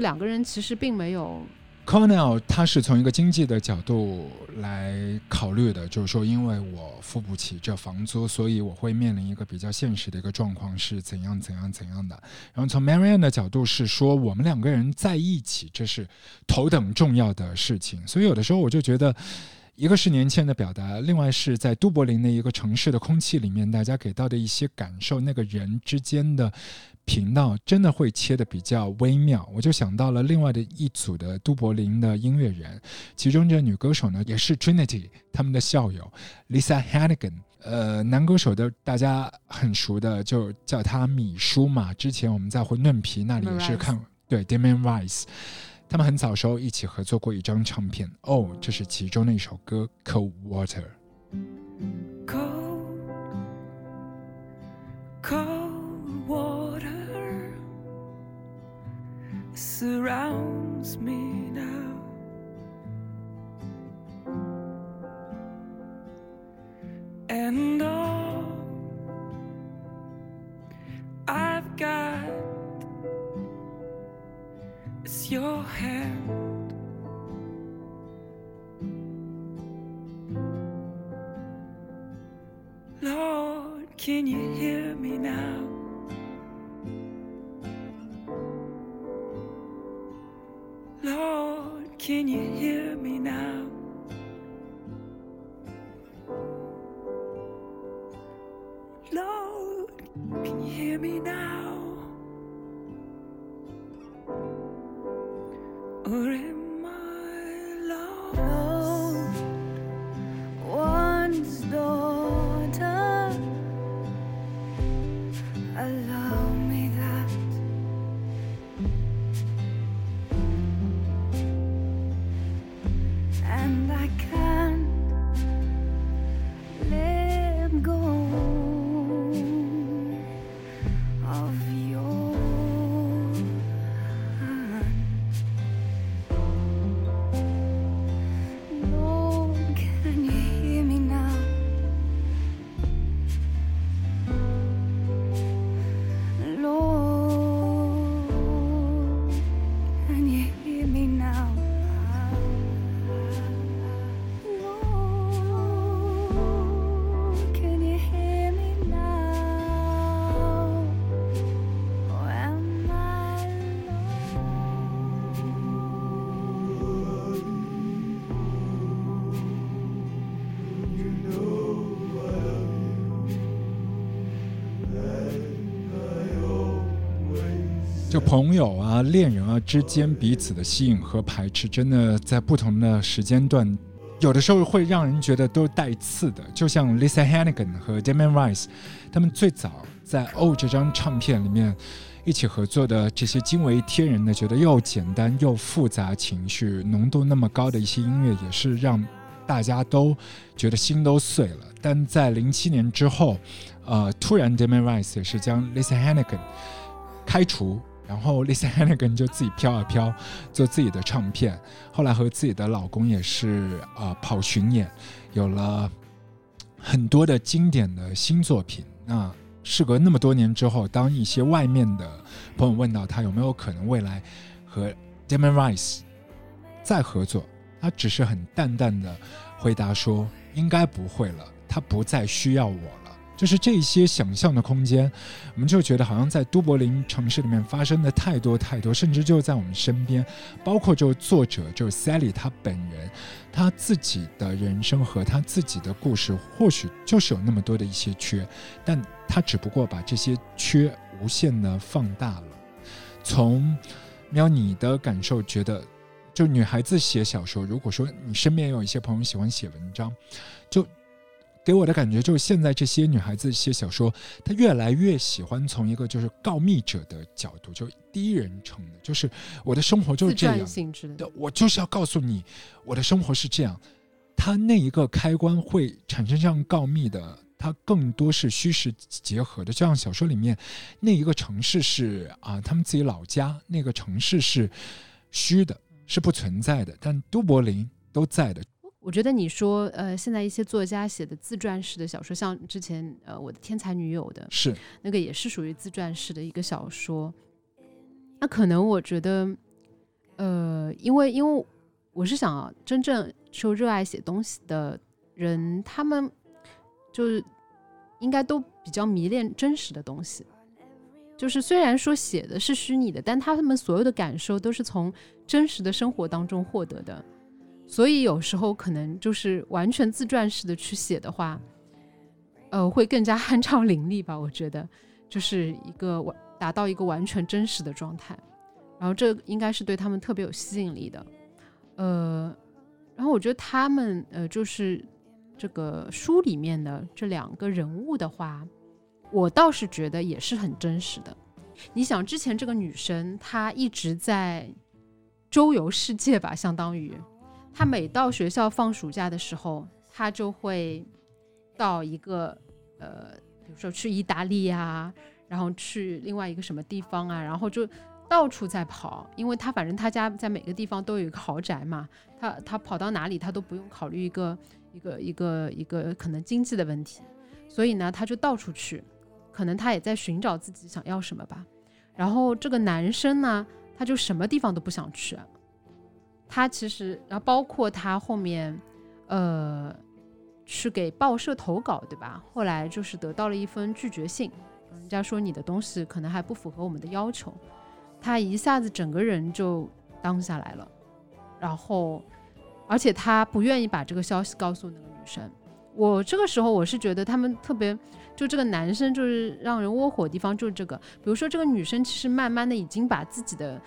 两个人其实并没有。Cornell 他是从一个经济的角度来考虑的，就是说因为我付不起这房租，所以我会面临一个比较现实的一个状况是怎样怎样怎样的。然后从 Marianne 的角度是说我们两个人在一起这是头等重要的事情，所以有的时候我就觉得一个是年轻人的表达，另外是在都柏林的一个城市的空气里面，大家给到的一些感受，那个人之间的频道真的会切得比较微妙。我就想到了另外的一组的都柏林的音乐人，其中这女歌手呢也是 Trinity 他们的校友 Lisa Hannigan，男歌手的大家很熟的就叫他米叔嘛，之前我们在混沌皮那里也是看对 Damien Rice，他们很早时候一起合作过一张唱片，哦，这是其中的一首歌 Cold Water。 Cold water surrounds me now, and all I've got it's your hand. Lord, can you hear me now? Lord, can you hear me now? Lord, can you hear me now?Or am I lost? One's daughter, allow me that. And I can't let go of you.就朋友啊恋人啊之间彼此的吸引和排斥，真的在不同的时间段有的时候会让人觉得都带刺的。就像 Lisa Hannigan 和 Damien Rice 他们最早在《这张唱片里面一起合作的这些惊为天人的觉得又简单又复杂情绪浓度那么高的一些音乐，也是让大家都觉得心都碎了。但在07年之后突然 Damien Rice 也是将 Lisa Hannigan 开除，然后 Lisa Hannigan 就自己飘啊飘做自己的唱片，后来和自己的老公也是跑巡演，有了很多的经典的新作品。那事隔那么多年之后，当一些外面的朋友问到他有没有可能未来和 Damien Rice 再合作，他只是很淡淡的回答说应该不会了，他不再需要我了。就是这些想象的空间，我们就觉得好像在都柏林城市里面发生的太多太多，甚至就在我们身边，包括就作者就 Sally 她本人，她自己的人生和她自己的故事或许就是有那么多的一些缺，但她只不过把这些缺无限的放大了。从喵你的感受，觉得就女孩子写小说，如果说你身边有一些朋友喜欢写文章，就给我的感觉就是现在这些女孩子写小说，她越来越喜欢从一个就是告密者的角度，就第一人称的，就是我的生活就是这样，我就是要告诉你我的生活是这样。她那一个开关会产生这样告密的，它更多是虚实结合的。就像小说里面那一个城市是他们自己老家，那个城市是虚的，是不存在的，但都柏林都在的。我觉得你说现在一些作家写的自传式的小说，像之前我的天才女友的是那个也是属于自传式的一个小说。那可能我觉得因为我是想真正就热爱写东西的人，他们就是应该都比较迷恋真实的东西，就是虽然说写的是虚拟的，但他们所有的感受都是从真实的生活当中获得的。所以有时候可能就是完全自传式的去写的话会更加酣畅淋漓吧，我觉得就是一个达到一个完全真实的状态，然后这应该是对他们特别有吸引力的。然后我觉得他们就是这个书里面的这两个人物的话，我倒是觉得也是很真实的。你想之前这个女生她一直在周游世界吧，相当于她每到学校放暑假的时候，她就会到一个比如说去意大利啊，然后去另外一个什么地方啊，然后就到处在跑，因为她反正她家在每个地方都有一个豪宅嘛，她跑到哪里她都不用考虑一个可能经济的问题，所以呢她就到处去，可能他也在寻找自己想要什么吧。然后这个男生呢，他就什么地方都不想去，他其实然后包括他后面去给报社投稿，对吧，后来就是得到了一封拒绝信，人家说你的东西可能还不符合我们的要求，他一下子整个人就当下来了。然后而且他不愿意把这个消息告诉那个女生。我这个时候我是觉得他们特别就这个男生就是让人窝火的地方就是这个，比如说这个女生其实慢慢的已经把自己的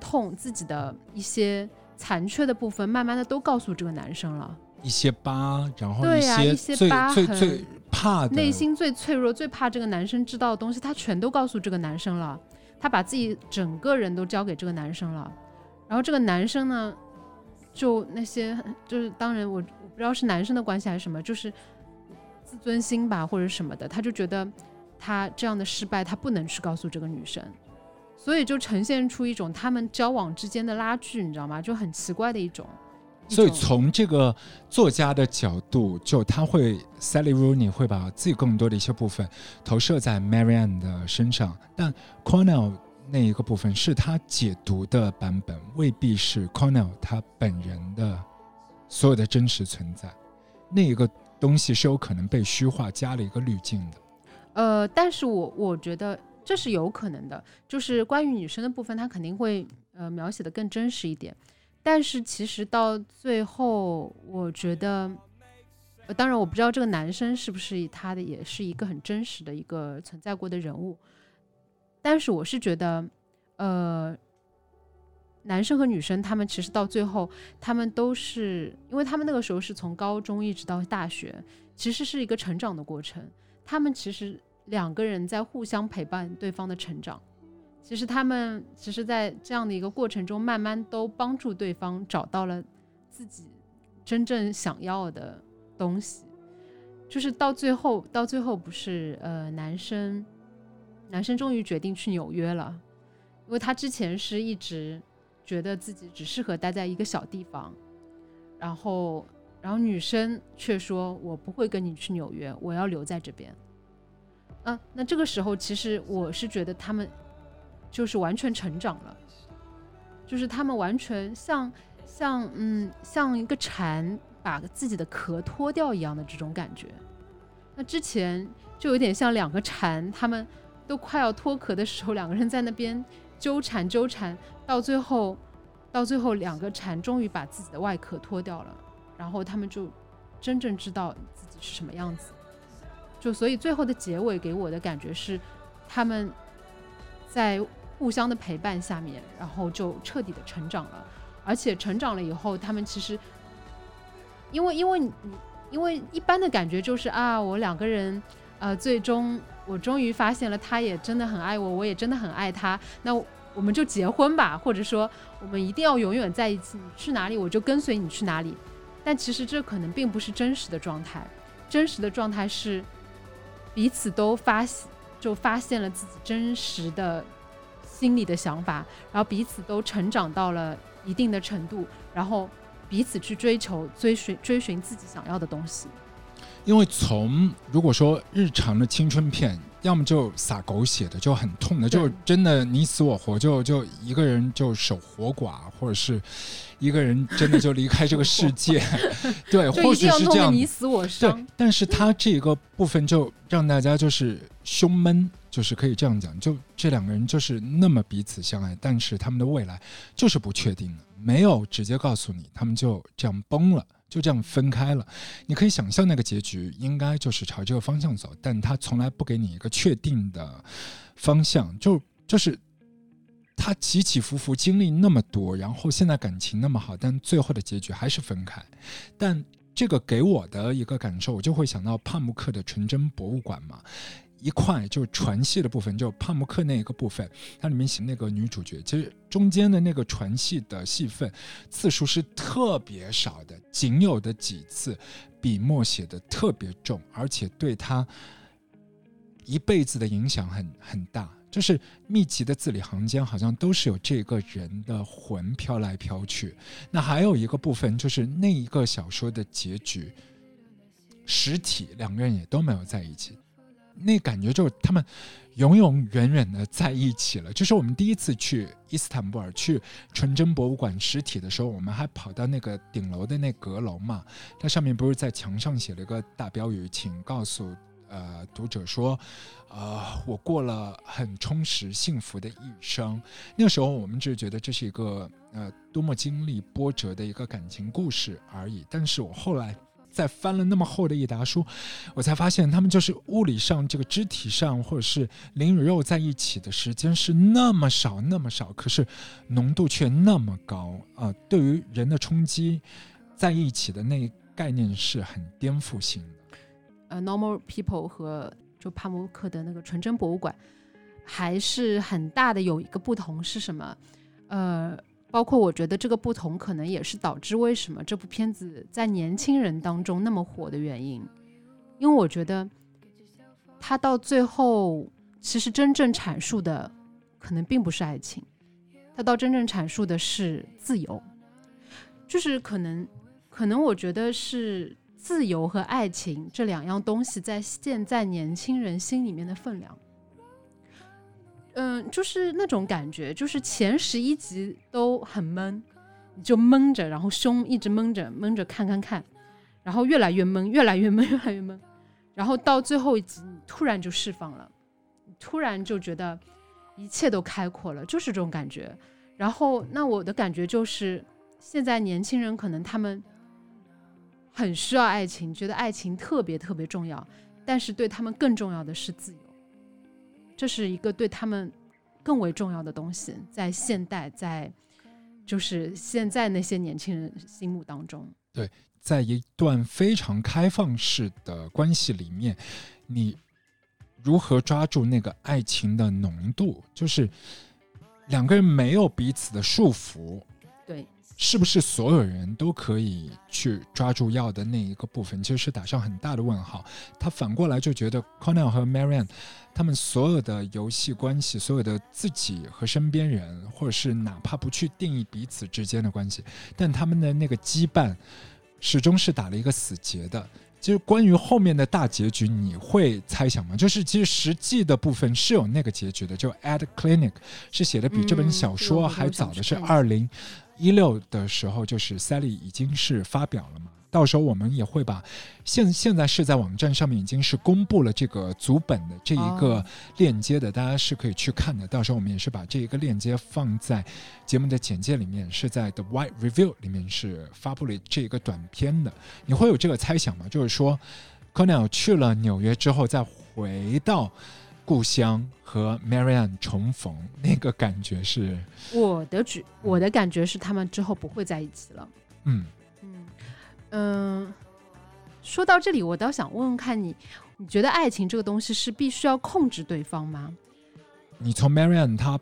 痛，自己的一些残缺的部分慢慢的都告诉这个男生了，一些疤，然后一些最怕的内心最脆弱最怕这个男生知道的东西，他全都告诉这个男生了，他把自己整个人都交给这个男生了。然后这个男生呢就那些就是当然我不知道是男生的关系还是什么，就是自尊心吧或者什么的，他就觉得他这样的失败他不能去告诉这个女生，所以就呈现出一种他们交往之间的拉锯，你知道吗，就很奇怪的一种。所以从这个作家的角度，就他会 Sally Rooney 会把自己更多的一些部分投射在 Marianne 的身上，但 Cornell那一个部分是他解读的版本，未必是 Cornell 他本人的所有的真实存在，那一个东西是有可能被虚化加了一个滤镜的。但是我觉得这是有可能的，就是关于女生的部分他肯定会描写的更真实一点，但是其实到最后我觉得当然我不知道这个男生是不是他的也是一个很真实的一个存在过的人物，但是我是觉得男生和女生他们其实到最后他们都是因为他们那个时候是从高中一直到大学，其实是一个成长的过程，他们其实两个人在互相陪伴对方的成长，其实他们其实在这样的一个过程中慢慢都帮助对方找到了自己真正想要的东西，就是到最后不是男生终于决定去纽约了，因为他之前是一直觉得自己只适合待在一个小地方，然后女生却说我不会跟你去纽约，我要留在这边。那这个时候其实我是觉得他们就是完全成长了，就是他们完全像一个蝉把自己的壳脱掉一样的这种感觉。那之前就有点像两个蝉，他们都快要脱壳的时候，两个人在那边纠缠，到最后两个蝉终于把自己的外壳脱掉了，然后他们就真正知道自己是什么样子。就所以最后的结尾给我的感觉是，他们在互相的陪伴下面，然后就彻底的成长了。而且成长了以后，他们其实因为一般的感觉就是啊，我两个人最终我终于发现了他也真的很爱我，我也真的很爱他，那我们就结婚吧，或者说我们一定要永远在一起，你去哪里我就跟随你去哪里。但其实这可能并不是真实的状态，真实的状态是彼此都发现了自己真实的心里的想法，然后彼此都成长到了一定的程度，然后彼此去追寻自己想要的东西。因为如果说日常的青春片，要么就撒狗血的，就很痛的，就真的你死我活，就一个人就守活寡，或者是一个人真的就离开这个世界对，或许是这样，你死我伤。对，但是他这个部分就让大家就是胸闷，就是可以这样讲，就这两个人就是那么彼此相爱，但是他们的未来就是不确定的，没有直接告诉你，他们就这样崩了，就这样分开了。你可以想象那个结局应该就是朝这个方向走，但他从来不给你一个确定的方向，就是他起起伏伏经历那么多，然后现在感情那么好，但最后的结局还是分开。但这个给我的一个感受，我就会想到帕慕克的纯真博物馆嘛，一块就船戏的部分，就帕慕克那一个部分，它里面写那个女主角，其实中间的那个船戏的戏份次数是特别少的，仅有的几次，笔墨写的特别重，而且对她一辈子的影响很大。就是密集的字里行间好像都是有这个人的魂飘来飘去。那还有一个部分就是那一个小说的结局，实体两个人也都没有在一起，那感觉就是他们永永远远的在一起了。就是我们第一次去伊斯坦布尔去纯真博物馆实体的时候，我们还跑到那个顶楼的那阁楼嘛，它上面不是在墙上写了一个大标语，请告诉读者说我过了很充实幸福的一生。那个时候我们只觉得这是一个多么经历波折的一个感情故事而已，但是我后来在翻了那么厚的一沓书，我才发现他们就是物理上这个肢体上或者是灵与肉在一起的时间是那么少，可是浓度却那么高对于人的冲击，在一起的那概念是很颠覆性的。Normal People 和就帕慕克的那个纯真博物馆还是很大的有一个不同是什么？包括我觉得这个不同可能也是导致为什么这部片子在年轻人当中那么火的原因，因为我觉得它到最后其实真正阐述的可能并不是爱情，它到真正阐述的是自由，就是可能我觉得是自由和爱情这两样东西在现在年轻人心里面的分量。就是那种感觉，就是前11集都很闷，你就闷着，然后胸一直闷着看，然后越来越闷，然后到最后一集你突然就释放了，你突然就觉得一切都开阔了，就是这种感觉。然后那我的感觉就是现在年轻人可能他们很需要爱情，觉得爱情特别特别重要，但是对他们更重要的是自由，这是一个对他们更为重要的东西，在现代，在就是现在那些年轻人心目当中。对，在一段非常开放式的关系里面，你如何抓住那个爱情的浓度？就是两个人没有彼此的束缚，对，是不是所有人都可以去抓住要的那一个部分，其实是打上很大的问号。他反过来就觉得 Connell 和 Marianne 他们所有的游戏关系，所有的自己和身边人，或者是哪怕不去定义彼此之间的关系，但他们的那个羁绊始终是打了一个死结的。就关于后面的大结局你会猜想吗？就是其实实际的部分是有那个结局的，就 At the Clinic 是写的比这本小说还早的，是2016的时候，就是 Sally 已经是发表了嘛，到时候我们也会把 现在是在网站上面已经是公布了这个组本的这一个链接的，大家是可以去看的，到时候我们也是把这一个链接放在节目的简介里面，是在 The White Review 里面是发布了这个短片的。你会有这个猜想吗？就是说 Connell 去了纽约之后再回到故乡和 Marianne 重逢，那个感觉是我的感觉是他们之后不会在一起了。说到这里我倒想问问看你觉得爱情这个东西是必须要控制对方吗？你从 Marianne 她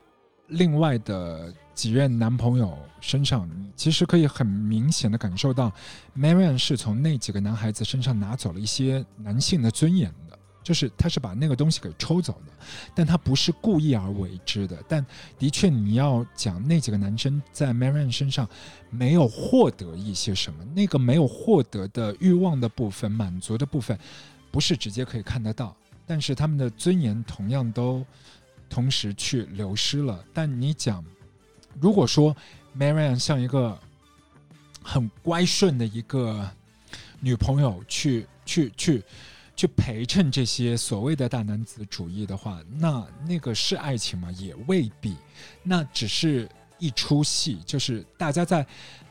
另外的几任男朋友身上，其实可以很明显的感受到 Marianne 是从那几个男孩子身上拿走了一些男性的尊严的，就是她是把那个东西给抽走的，但她不是故意而为之的。但的确你要讲那几个男生在 Marianne 身上没有获得一些什么，那个没有获得的欲望的部分，满足的部分不是直接可以看得到，但是他们的尊严同样都同时去流失了。但你讲如果说 Marianne 像一个很乖顺的一个女朋友去陪衬这些所谓的大男子主义的话，那个是爱情吗？也未必，那只是一出戏，就是大家在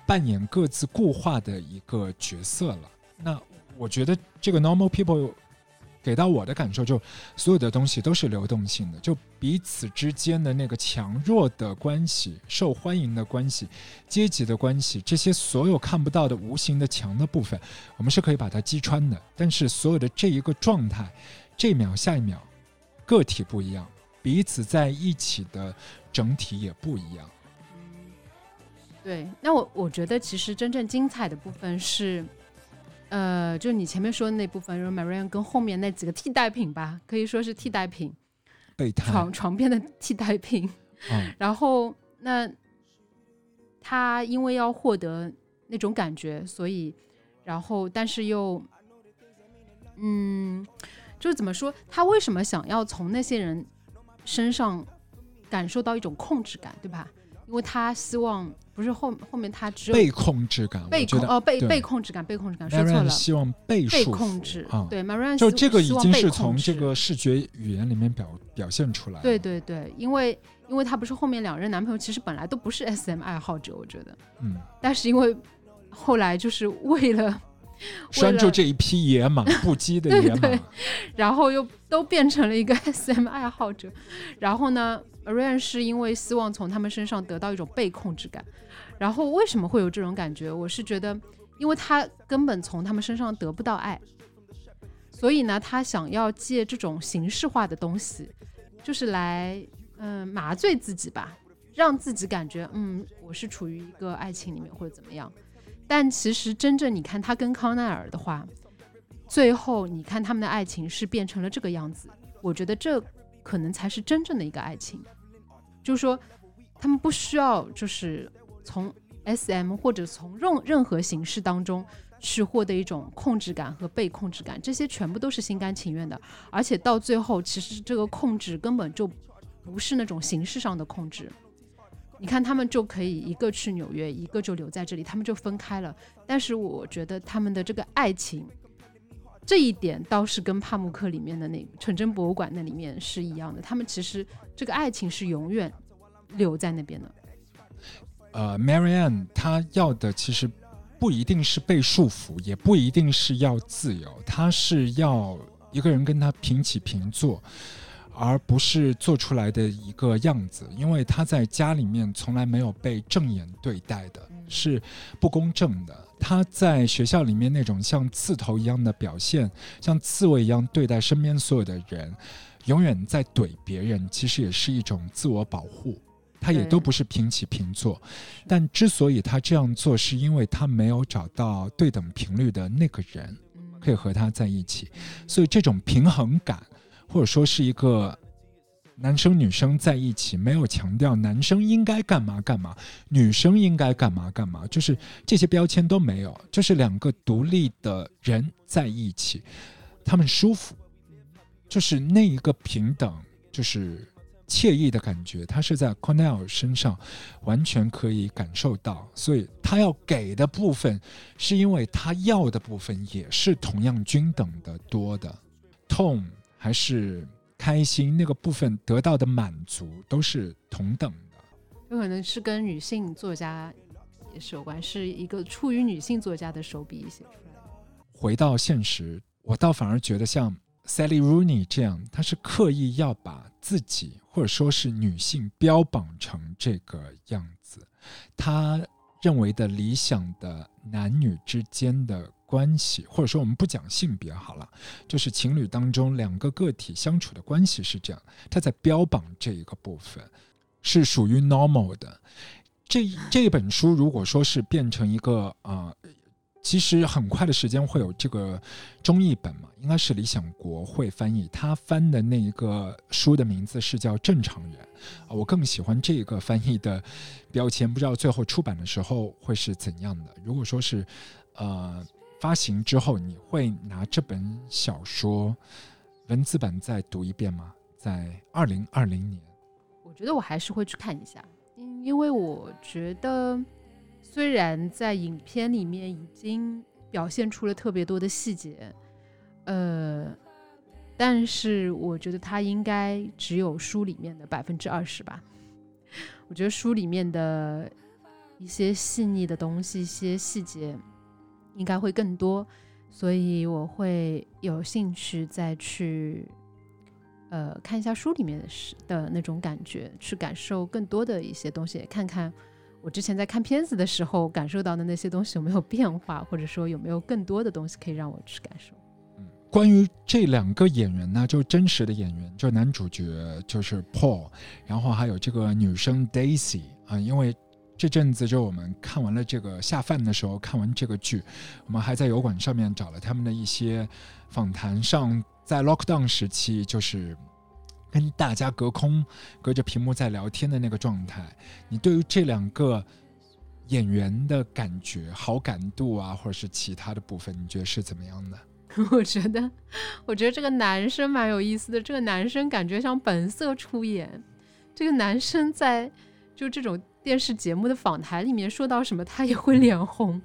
扮演各自固化的一个角色了。那我觉得这个 Normal People 给到我的感受，就所有的东西都是流动性的，就彼此之间的那个强弱的关系、受欢迎的关系、阶级的关系，这些所有看不到的无形的强的部分，我们是可以把它击穿的。但是所有的这一个状态，这秒下一秒，个体不一样，彼此在一起的整体也不一样。对，那我觉得其实真正精彩的部分是就是你前面说的那部分，就是 Marianne 跟后面那几个替代品吧，可以说是替代品，备胎，床边的替代品。然后那他因为要获得那种感觉，所以然后但是又就是怎么说，他为什么想要从那些人身上感受到一种控制感，对吧？因为他希望不是后面他只有被控制感，被控制感说错了，希望被控制。对， Marianne 就这个已经是从这个视觉语言里面表现出来了。对对对，因为他不是后面两任男朋友其实本来都不是 SM 爱好者，我觉得但是因为后来就是为了拴住这一匹野马，不羁的野马，对对，然后又都变成了一个 SM 爱好者。然后呢， Marianne 是因为希望从他们身上得到一种被控制感。然后为什么会有这种感觉？我是觉得因为他根本从他们身上得不到爱，所以呢他想要借这种形式化的东西，就是来麻醉自己吧，让自己感觉我是处于一个爱情里面或者怎么样。但其实真正你看他跟康奈尔的话，最后你看他们的爱情是变成了这个样子，我觉得这可能才是真正的一个爱情。就是说他们不需要就是从 SM 或者从任何形式当中去获得一种控制感和被控制感，这些全部都是心甘情愿的。而且到最后其实这个控制根本就不是那种形式上的控制，你看他们就可以一个去纽约，一个就留在这里，他们就分开了。但是我觉得他们的这个爱情这一点倒是跟帕慕克里面的那个纯真博物馆那里面是一样的，他们其实这个爱情是永远留在那边的。Marianne 她要的其实不一定是被束缚，也不一定是要自由，她是要一个人跟她平起平坐，而不是做出来的一个样子。因为他在家里面从来没有被正眼对待的，是不公正的。他在学校里面那种像刺头一样的表现，像刺猬一样对待身边所有的人，永远在怼别人，其实也是一种自我保护。他也都不是平起平坐，但之所以他这样做，是因为他没有找到对等频率的那个人可以和他在一起。所以这种平衡感或者说是一个男生女生在一起没有强调男生应该干嘛干嘛，女生应该干嘛干嘛，就是这些标签都没有，就是两个独立的人在一起，他们舒服，就是那一个平等，就是惬意的感觉，他是在 Cornell 身上完全可以感受到，所以他要给的部分是因为他要的部分也是同样均等的多的，痛还是开心那个部分得到的满足都是同等的。有可能是跟女性作家也是有关，是一个出于女性作家的手笔写出来的。回到现实，我倒反而觉得像 Sally Rooney 这样，她是刻意要把自己或者说是女性标榜成这个样子，她认为的理想的男女之间的关系，或者说我们不讲性别好了，就是情侣当中两个个体相处的关系是这样，她在标榜这一个部分是属于 normal 的。 这本书如果说是变成一个其实很快的时间会有这个中译本嘛，应该是理想国会翻译，他翻的那一个书的名字是叫《正常人》我更喜欢这个翻译的标签，不知道最后出版的时候会是怎样的。如果说是发行之后，你会拿这本小说文字版再读一遍吗？在2020年，我觉得我还是会去看一下，因为我觉得虽然在影片里面已经表现出了特别多的细节，但是我觉得它应该只有书里面的 20% 吧。我觉得书里面的一些细腻的东西，一些细节应该会更多，所以我会有兴趣再去看一下书里面的那种感觉，去感受更多的一些东西，看看我之前在看片子的时候感受到的那些东西有没有变化，或者说有没有更多的东西可以让我去感受。关于这两个演员呢，就真实的演员，就男主角就是 Paul， 然后还有这个女生 Daisy 因为这阵子就我们看完了这个下饭的时候看完这个剧，我们还在油管上面找了他们的一些访谈，上在 lockdown 时期就是跟大家隔空隔着屏幕在聊天的那个状态，你对于这两个演员的感觉好感度啊，或者是其他的部分，你觉得是怎么样的？我觉得这个男生蛮有意思的，这个男生感觉像本色出演，这个男生在就这种电视节目的访谈里面说到什么他也会脸红，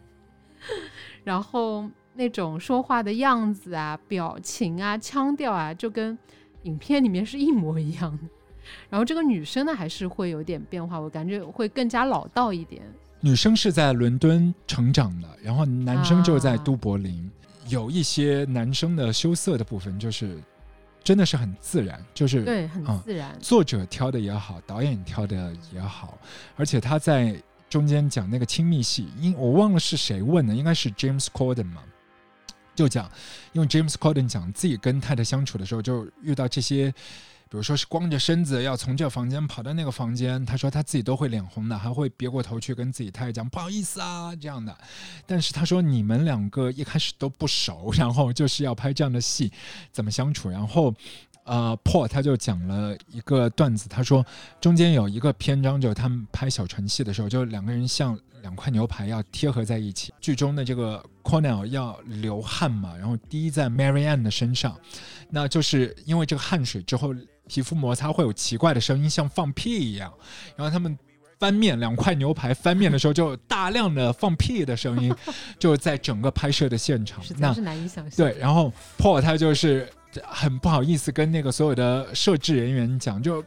然后那种说话的样子啊，表情啊，腔调啊，就跟影片里面是一模一样的。然后这个女生呢还是会有点变化，我感觉会更加老道一点。女生是在伦敦成长的，然后男生就在都柏林。有一些男生的羞涩的部分就是真的是很自然，就是对，很自然作者挑的也好，导演挑的也好。而且他在中间讲那个亲密戏，我忘了是谁问的，应该是 James Corden 嘛，就讲因为 James Corden 讲自己跟太太相处的时候就遇到这些，比如说是光着身子要从这个房间跑到那个房间，他说他自己都会脸红的，还会别过头去跟自己太太讲不好意思啊这样的。但是他说你们两个一开始都不熟，然后就是要拍这样的戏怎么相处。然后Paul 他就讲了一个段子，他说中间有一个篇章就是他们拍小船戏的时候，就两个人像两块牛排要贴合在一起，剧中的这个 Cornell 要流汗嘛，然后滴在 Marianne 的身上，那就是因为这个汗水之后皮肤摩擦会有奇怪的声音，像放屁一样，然后他们翻面，两块牛排翻面的时候就大量的放屁的声音就在整个拍摄的现场，实在是难以想象。对，然后 Paul 他就是很不好意思跟那个所有的摄制人员讲，就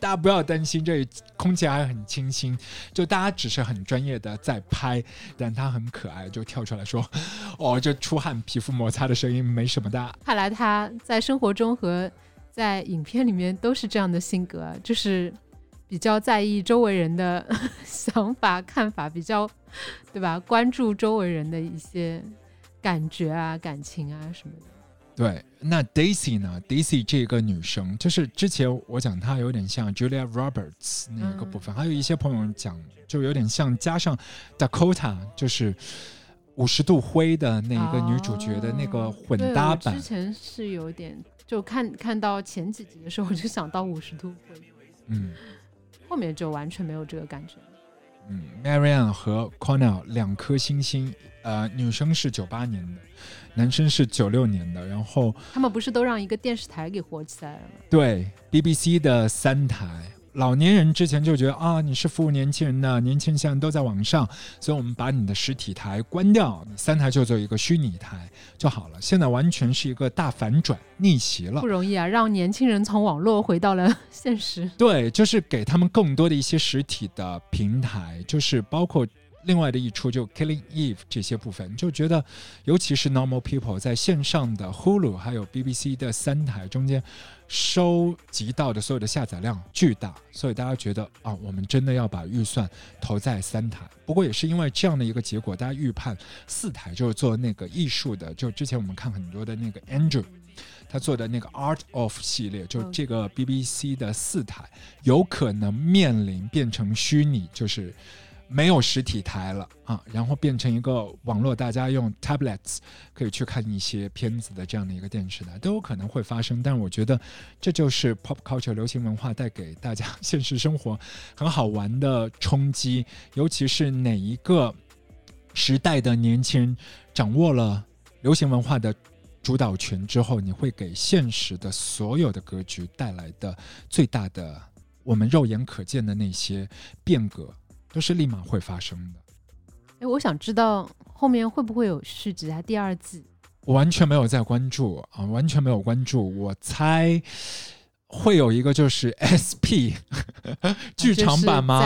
大家不要担心，这空气还很清新，就大家只是很专业的在拍，但他很可爱就跳出来说这出汗皮肤摩擦的声音没什么大。看来他在生活中和在影片里面都是这样的性格，就是比较在意周围人的想法看法，比较对吧，关注周围人的一些感觉啊感情啊什么的。对，那 Daisy 呢 ？Daisy 这个女生，就是之前我讲她有点像 Julia Roberts 那个部分，还有一些朋友讲就有点像加上 Dakota，就是50度灰的那个女主角的那个混搭版。哦，之前是有点就 看到前几集的时候我就想到50度灰，嗯，后面就完全没有这个感觉。嗯，Marianne 和 Connell 两颗星星，女生是98年的，男生是96年的，然后他们不是都让一个电视台给火起来了吗？对， BBC 的3台。老年人之前就觉得啊，你是服务年轻人的，年轻人现在都在网上，所以我们把你的实体台关掉，3台就做一个虚拟台就好了。现在完全是一个大反转，逆袭了，不容易啊，让年轻人从网络回到了现实。对，就是给他们更多的一些实体的平台，就是包括另外的一出就 Killing Eve 这些部分，就觉得尤其是 Normal People 在线上的 Hulu 还有 BBC 的3台中间收集到的所有的下载量巨大，所以大家觉得啊，我们真的要把预算投在3台。不过也是因为这样的一个结果，大家预判4台就是做那个艺术的，就之前我们看很多的那个 Andrew 他做的那个 Art of 系列，就这个 BBC 的4台有可能面临变成虚拟，就是没有实体台了啊，然后变成一个网络，大家用 tablets 可以去看一些片子的这样的一个电视台都有可能会发生。但我觉得这就是 pop culture 流行文化带给大家现实生活很好玩的冲击，尤其是哪一个时代的年轻人掌握了流行文化的主导权之后，你会给现实的所有的格局带来的最大的我们肉眼可见的那些变革都是立马会发生的。我想知道后面会不会有续集啊？第二季我完全没有在关注啊，完全没有关注。我猜会有一个就是 SP 剧场版吗？就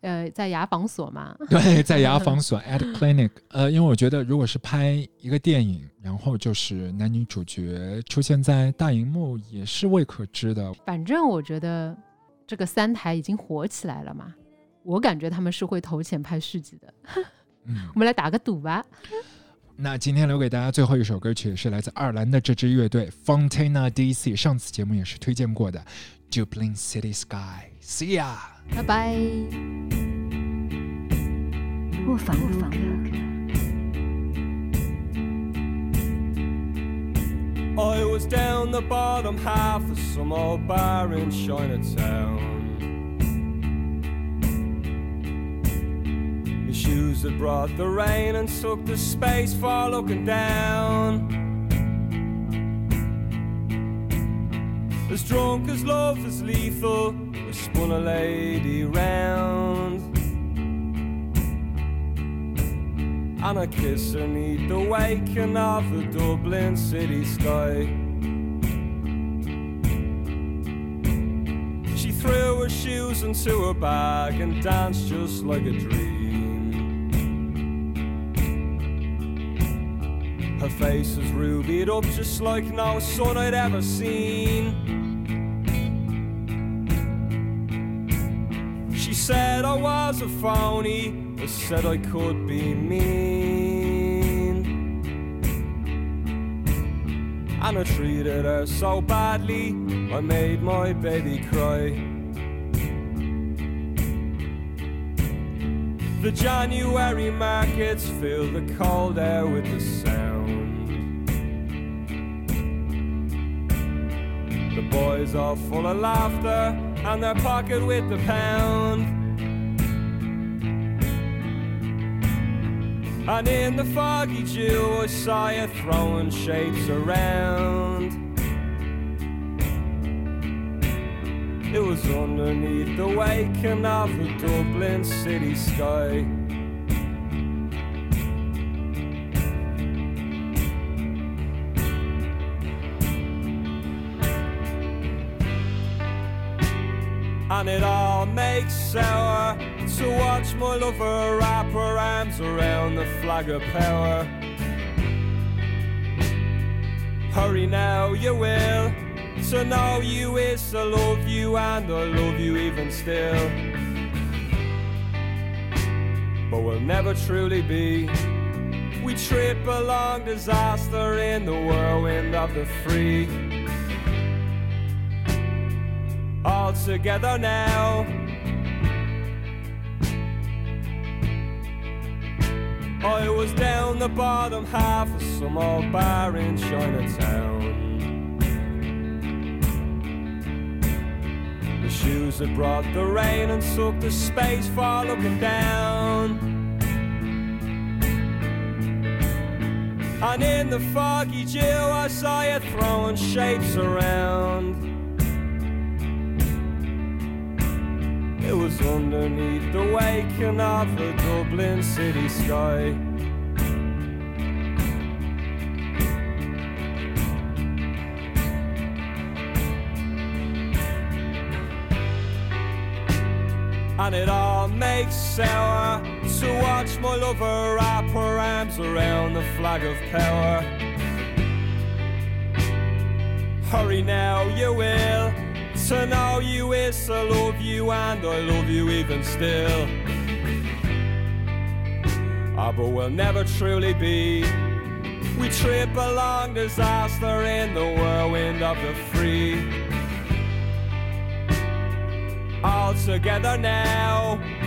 是在牙防所吗？对，在牙防所 At the Clinic 因为我觉得如果是拍一个电影，然后就是男女主角出现在大荧幕也是未可知的。反正我觉得这个3台已经火起来了嘛，我感觉他们是会投钱拍续集的。我们来打个赌吧。那今天留给大家最后一首歌曲是来自爱尔兰的这支乐队 Fontaines D.C. 上次节目也是推荐过的 Dublin City Sky。 See ya， 拜拜。卧房I was down the bottom half of some old bar in Chinatown. The shoes that brought the rain and took the space for looking down. As drunk as love is lethal, we spun a lady round. And I kiss her 'neath the waking of the Dublin city sky. She threw her shoes into her bag and danced just like a dream. Her face was rubied up just like no sun I'd ever seen. She said I was a phony, I said I could be mean. And I treated her so badly, I made my baby cry. The January markets fill the cold air with the sound. The boys are full of laughter and their pocket with the pound. And in the foggy dew I saw you throwing shapes around. It was underneath the waking of the Dublin city sky. And it all makes sour to watch my lover wrap her arms around the flag of power. Hurry now, you will. To know you is to love you, and I love you even still. But we'll never truly be. We trip along disaster in the whirlwind of the free. All together now. I was down the bottom half of some old bar in Chinatown. The shoes had brought the rain and sucked the space for looking down. And in the foggy dew I saw you throwing shapes around. It was underneath the waking of the Dublin City Sky. And it all makes sour to watch my lover wrap her arms around the flag of power. Hurry now, you will, to know you is to love you, and I love you even still. Ah, but we'll never truly be. We trip along disaster in the whirlwind of the free. All together now,